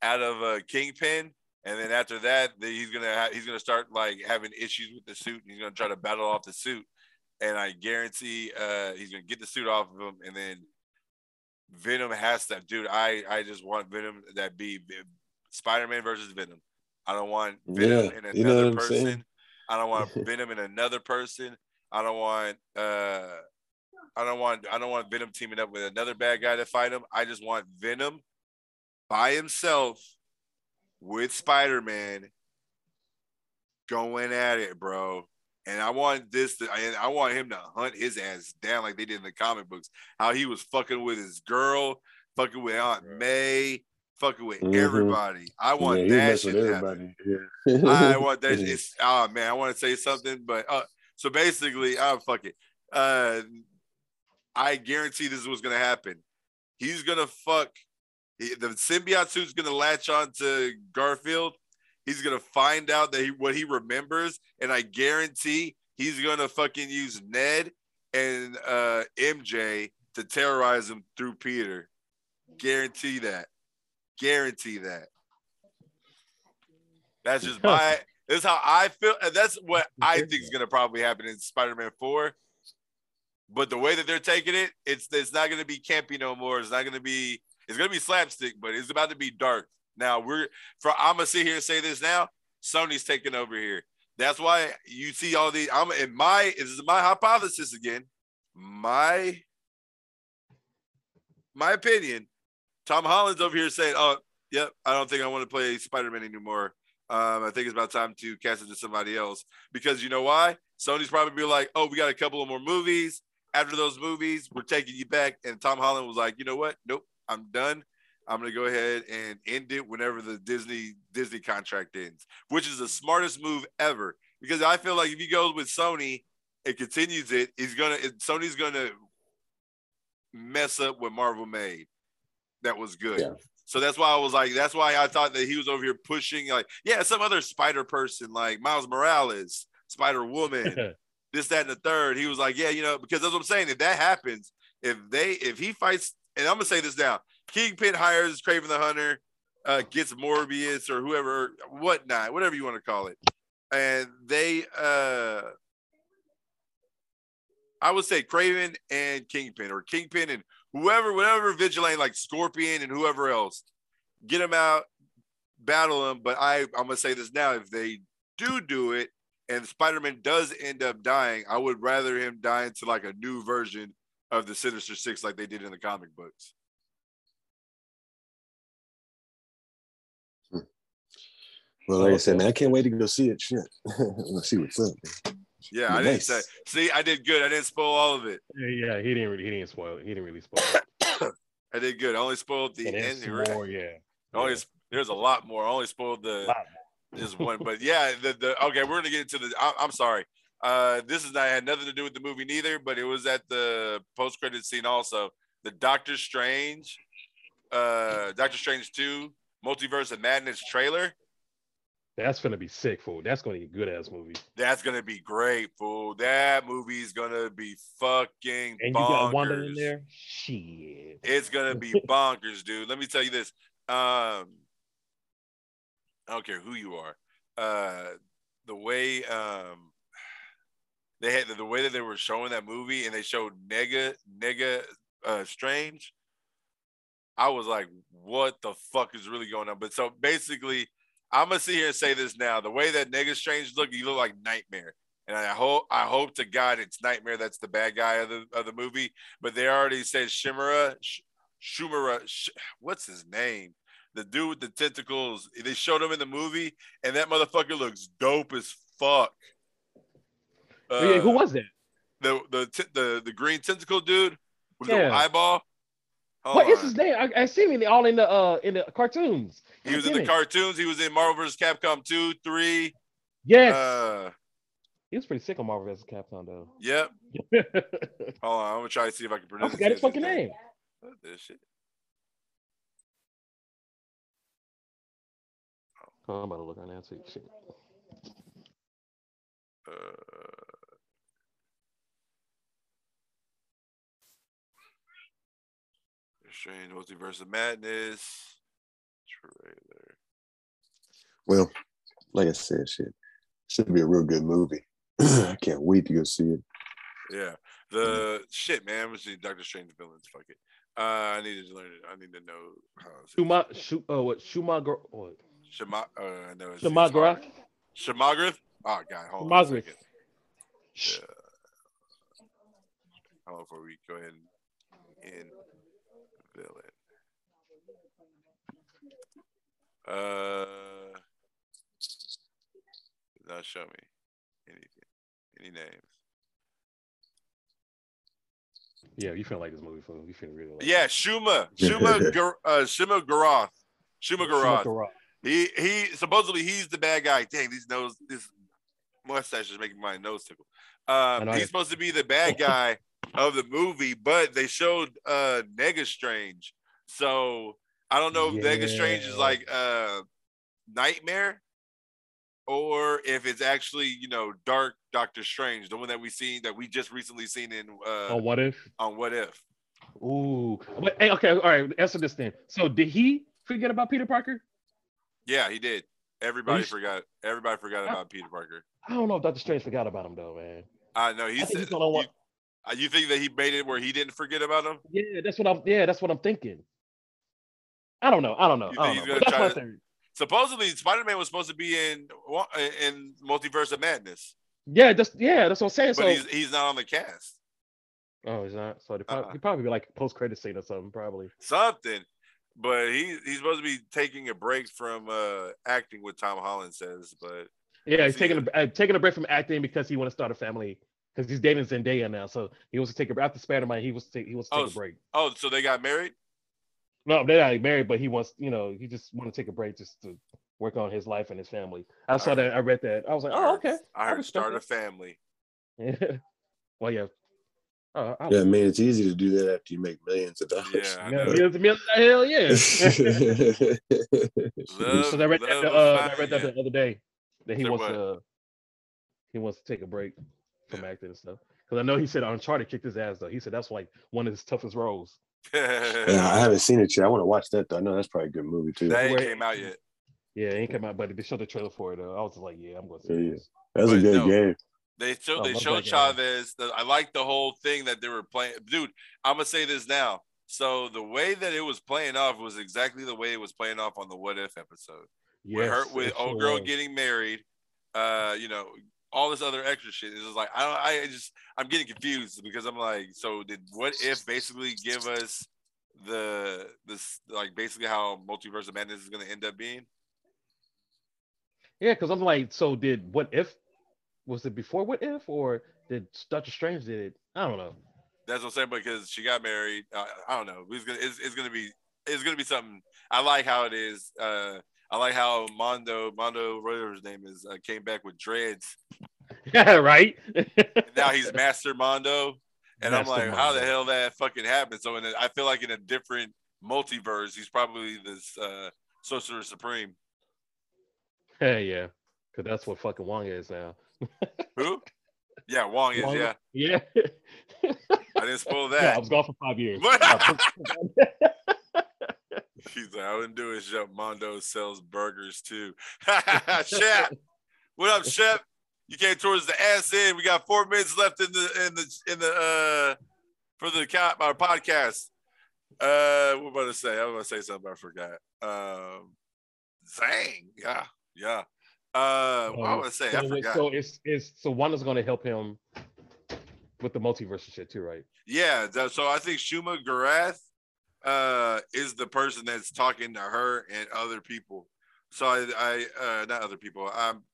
out of uh, Kingpin, and then after that, the, he's gonna ha- he's gonna start like having issues with the suit. And he's gonna try to battle off the suit, and I guarantee uh, he's gonna get the suit off of him. And then Venom has to, dude. I, I just want Venom that be Spider-Man versus Venom. I don't want Venom yeah, in another you know person. Saying? I don't want Venom in another person. I don't want. Uh, I don't want I don't want Venom teaming up with another bad guy to fight him. I just want Venom by himself with Spider-Man going at it, bro. And I want this to, I, I want him to hunt his ass down like they did in the comic books. How he was fucking with his girl, fucking with Aunt May, fucking with mm-hmm. everybody. I want yeah, that shit to happen. Yeah. I want that shit. Oh man, I want to say something, but uh, so basically, oh fuck it. Uh, I guarantee this is what's going to happen. He's going to fuck. He, the symbiote suit's going to latch on to Garfield. He's going to find out that he, what he remembers. And I guarantee he's going to fucking use Ned and uh, M J to terrorize him through Peter. Guarantee that. Guarantee that. That's just my, that's how I feel. And that's what I think is going to probably happen in Spider-Man four. But the way that they're taking it, it's it's not going to be campy no more. It's not going to be it's going to be slapstick, but it's about to be dark. Now we're for I'm gonna sit here and say this now. Sony's taking over here. That's why you see all these. I'm in my this is my hypothesis again. My my opinion. Tom Holland's over here saying, "Oh, yep, I don't think I want to play Spider-Man anymore. Um, I think it's about time to cast it to somebody else." Because you know why? Sony's probably be like, "Oh, we got a couple of more movies. After those movies, we're taking you back." And Tom Holland was like, you know what? Nope, I'm done. I'm going to go ahead and end it whenever the Disney Disney contract ends, which is the smartest move ever. Because I feel like if he goes with Sony and continues it, he's going to Sony's going to mess up what Marvel made. That was good. Yeah. So that's why I was like, that's why I thought that he was over here pushing like, yeah, some other spider person like Miles Morales, Spider-Woman. This, that, and the third. He was like, yeah, you know, because that's what I'm saying. If that happens, if they, if he fights, and I'm gonna say this now, Kingpin hires Kraven the Hunter, uh, gets Morbius or whoever, whatnot, whatever you want to call it. and they uh I would say Kraven and Kingpin, or Kingpin and whoever, whatever vigilante, like Scorpion and whoever else, get them out, battle them. But I, I'm going to say this now. If they do do it and Spider-Man does end up dying, I would rather him die into like a new version of the Sinister Six like they did in the comic books. Hmm. Well, like I said, man, I can't wait to go see it. Shit. Let's see what's up, man. Yeah, I didn't say. See, I did good. I didn't spoil all of it. Yeah, he didn't really. He didn't spoil it. He didn't really spoil it. I did good. I only spoiled the end. More, right? Yeah. Only, yeah. There's a lot more. I only spoiled the just one. But yeah, the the okay. We're gonna get into the. I, I'm sorry. Uh, this is not had nothing to do with the movie neither. But it was at the post credit scene also. The Doctor Strange, uh, Doctor Strange two, Multiverse of Madness trailer. That's gonna be sick, fool. That's gonna be a good ass movie. That's gonna be great, fool. That movie's gonna be fucking bonkers. And you got Wanda in there. Shit. It's gonna be bonkers, dude. Let me tell you this. Um, I don't care who you are. Uh, the way um they had the, the way that they were showing that movie, and they showed Nega Nega uh, Strange. I was like, what the fuck is really going on? But so basically, I'm gonna sit here and say this now. The way that Nigga Strange look, you look like Nightmare, and I hope, I hope to God it's Nightmare that's the bad guy of the of the movie. But they already said Shimura, Sh- Shumura, Sh- what's his name? The dude with the tentacles. They showed him in the movie, and that motherfucker looks dope as fuck. Uh, yeah, who was that? The the t- the the green tentacle dude with yeah. the eyeball. Hold what on. Is his name? I, I see him all in the uh in the cartoons. He was in the cartoons. He was in Marvel versus. Capcom two, three. Yes. Uh, he was pretty sick on Marvel versus. Capcom though. Yep. Hold on, I'm gonna try to see if I can pronounce. I forgot his fucking name. What this shit? Oh, I'm about to look on that too. Shit. Uh. Strange Multiverse of Madness trailer. Well, like I said, shit, should be a real good movie. I can't wait to go see it. Yeah, the shit, man. I'm gonna see Doctor Strange villains. Fuck it. Uh, I need to learn it. I need to know how. Shuma, Shuma, oh, what Shumagra? What? Shema, uh, I know it's Shumagra. Shumagra. Oh God, hold on. Shumagra. Yeah. How long before we go ahead and end? Villain. Uh, does not show me anything, any names. Yeah, you feel like this movie, fool. You feel really like. Yeah, Shuma, Shuma, uh, Shuma Garoth, Shuma Garoth. He he. Supposedly he's the bad guy. Dang, these nose, this mustache is making my nose tickle. Um, he's supposed to be the bad guy of the movie, but they showed uh Nega Strange, so I don't know if yeah. Nega Strange is like uh Nightmare, or if it's actually, you know, Dark Doctor Strange, the one that we seen that we just recently seen in uh on What If. On What If. Ooh, but hey, okay, all right. Answer this then. So did he forget about Peter Parker? Yeah, he did. Everybody He's... forgot. Everybody forgot about I, Peter Parker. I don't know if Doctor Strange forgot about him though, man. I know he's. I think he's gonna want- he, You think that he made it where he didn't forget about him? Yeah, that's what I'm. Yeah, that's what I'm thinking. I don't know. I don't know. I don't know. That's to, supposedly, Spider-Man was supposed to be in in Multiverse of Madness. Yeah, that's yeah, that's what I'm saying. But so he's, he's not on the cast. Oh, he's not. So he probably, uh-uh. probably be like post credit scene or something, probably something. But he he's supposed to be taking a break from uh, acting, what Tom Holland says. But yeah, he's taking a, uh, taking a break from acting because he wants to start a family. Because he's dating Zendaya now, so he was to take a after Spider-Man. He was to take, he was to take oh, a break. Oh, so they got married? No, they're not married, but he wants, you know, he just want to take a break just to work on his life and his family. I All saw right. that. I read that. I was like, I oh, heard, okay. I heard I start a family. Yeah. Well, yeah. Uh, I yeah, I mean, it's easy to do that after you make millions of dollars. Yeah, millions, hell yeah. love, so I read that. The, uh, I read that the other day that he there wants what? to he wants to take a break from acting and stuff, because I know he said Uncharted kicked his ass though. He said that's like one of his toughest roles. Yeah, I haven't seen it yet. I want to watch that though. I know that's probably a good movie too. That ain't where, came out yet. Yeah, it ain't come out, but they showed the trailer for it. Though. I was like, yeah, I'm going to see yeah, this. That's but a good no, game. They showed, they showed Chavez. The, I like the whole thing that they were playing. Dude, I'm going to say this now. So the way that it was playing off was exactly the way it was playing off on the What If episode. Yes, with her, with old girl was. Getting married, uh, you know, all this other extra shit. It's just like, I, I just, I'm getting confused because I'm like, so did What If basically give us the, this, like basically how Multiverse of Madness is going to end up being? Yeah, because I'm like, so did What If, was it before What If or did Doctor Strange did it? I don't know. That's what I'm saying, because she got married. Uh, I don't know. It's gonna, it's, it's gonna be, it's gonna be something. I like how it is. Uh, I like how Mondo, Mondo, whatever his name is, uh, came back with dreads. Yeah, right. Now he's Master Mondo, and Master I'm like, Mondo. How the hell that fucking happened? So in a, I feel like in a different multiverse, he's probably this uh, Sorcerer Supreme. Hey, yeah, because that's what fucking Wong is now. Who? Yeah, Wong is. Wong? Yeah. Yeah. I didn't spoil that. Yeah, I was gone for five years. He's like, I wouldn't do his job. Mondo sells burgers too. Shep, what up, Shep? You came towards the ass end. We got four minutes left in the in the in the uh for the our podcast. Uh, what about to say? I was about to say something I forgot. Um, Zang, yeah, yeah. Uh, what um, I was to say so, I forgot. So it's it's so Wanda's going to help him. With the multiverse and shit too, right? Yeah, so I think Shuma Gorath uh, is the person that's talking to her and other people. So I, I uh, not other people. I'm,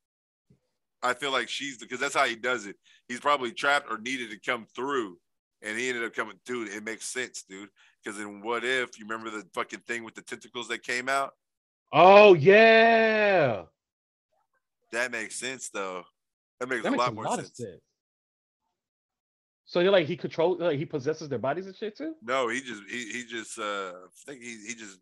I feel like she's because that's how he does it. He's probably trapped or needed to come through, and he ended up coming. Dude, it makes sense, dude. Because in What If, you remember the fucking thing with the tentacles that came out? Oh yeah, that makes sense though. That makes, that a, makes lot a lot more sense. sense. So you're like he controls, like he possesses their bodies and shit too? No, he just he he just uh I think he he just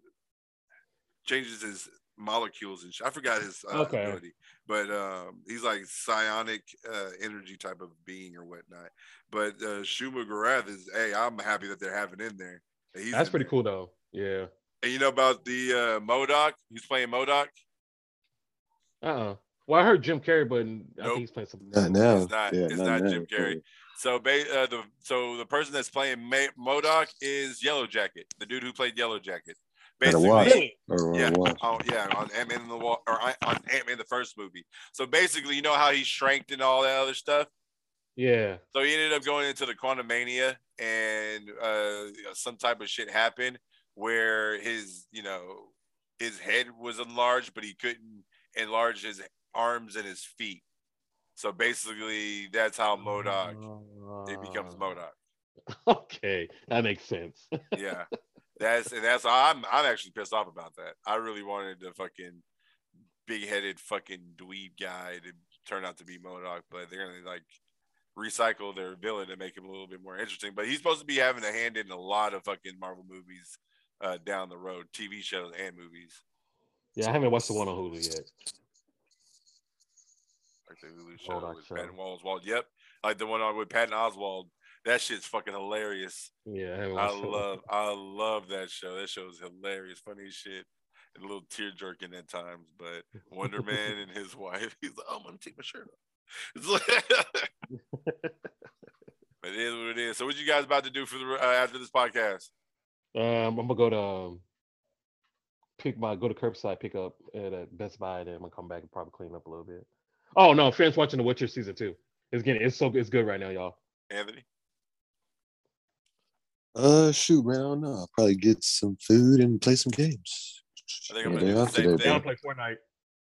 changes his molecules and shit. I forgot his uh, okay. ability, but um he's like psionic uh, energy type of being or whatnot. But uh, Shuma Gorath is hey, I'm happy that they're having in there. He's That's in pretty there. cool though. Yeah. And you know about the uh, M O D O K? He's playing M O D O K. Uh uh-uh. Well, I heard Jim Carrey, but I nope. think he's playing something. Not now. It's not, yeah, it's not, not Jim Carrey. So, uh, the so the person that's playing May- M O D O K is Yellow Jacket, the dude who played Yellow Jacket. Basically, watch. Or yeah, watch. Oh, yeah, on Ant-Man and the Wall, or on Ant-Man the first movie. So basically, you know how he shrank and all that other stuff. Yeah. So he ended up going into the Quantumania, and uh, some type of shit happened where his, you know, his head was enlarged, but he couldn't enlarge his arms and his feet. So basically, that's how M O D O K uh, it becomes M O D O K. Okay, that makes sense. Yeah, that's and that's I'm I'm actually pissed off about that. I really wanted the fucking big-headed fucking dweeb guy to turn out to be M O D O K, but they're gonna like recycle their villain to make him a little bit more interesting. But he's supposed to be having a hand in a lot of fucking Marvel movies uh, down the road, T V shows and movies. Yeah, I haven't watched the one on Hulu yet. Like the Hulu show oh, with Patton Oswalt. Yep, like the one on with Patton Oswalt. That shit's fucking hilarious. Yeah, I, I love, it. I love that show. That show is hilarious, funny as shit, and a little tear jerking at times. But Wonder Man and his wife, he's like, oh, I'm gonna take my shirt off. Like, but it is what it is. So, what you guys about to do for the uh, after this podcast? Um, I'm gonna go to um, pick my go to curbside pick up at uh, Best Buy. Then I'm gonna come back and probably clean up a little bit. Oh no! Fans watching The Witcher season two. It's getting it's so it's good right now, y'all. Anthony, uh, shoot, man, I don't know. I'll probably get some food and play some games. I think I'm gonna do the same thing. I'll play Fortnite.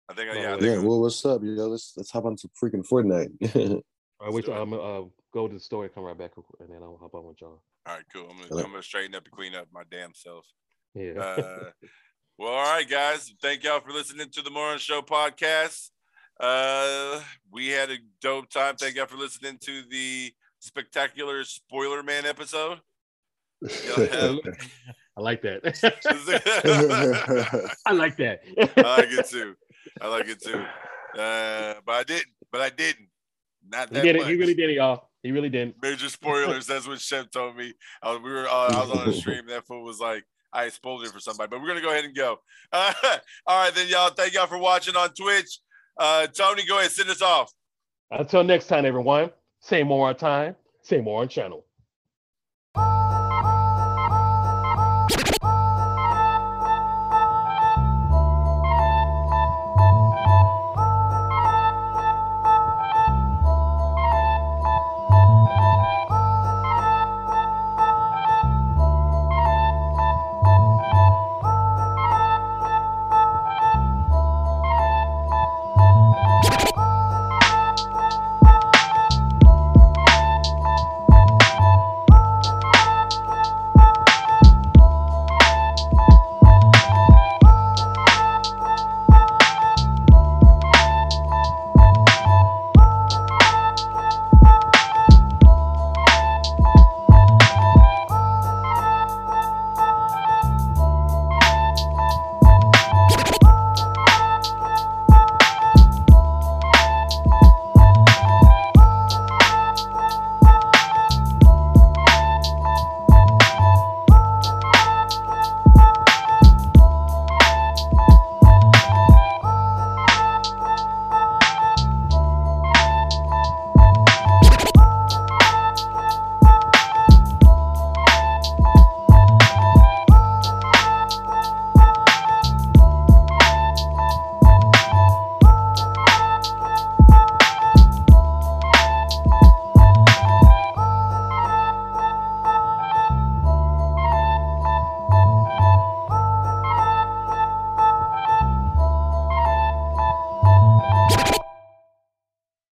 I think I, yeah. I think yeah. I'm... Well, what's up, yo? Let's let's hop on some freaking Fortnite. All right, wait till I'm uh go to the store and come right back, and then I'll hop on with y'all. All right, cool. I'm gonna right. I'm gonna straighten up and clean up my damn self. Yeah. Uh, well, all right, guys. Thank y'all for listening to the Moron Show podcast. Uh, we had a dope time. Thank y'all for listening to the spectacular Spoiler Man episode. I like that. I like that. I like it too. I like it too. Uh, but I didn't. But I didn't. Not that he did it. Much. He really did it, y'all. He really didn't. Major spoilers. That's what Chef told me. I was, we were. Uh, I was on a stream. That fool was like, I spoiled it for somebody, but we're going to go ahead and go. Uh, all right, then, y'all. Thank y'all for watching on Twitch. Uh, Tony, go ahead. Send us off. Until next time, everyone. Same more on time. Same more on channel.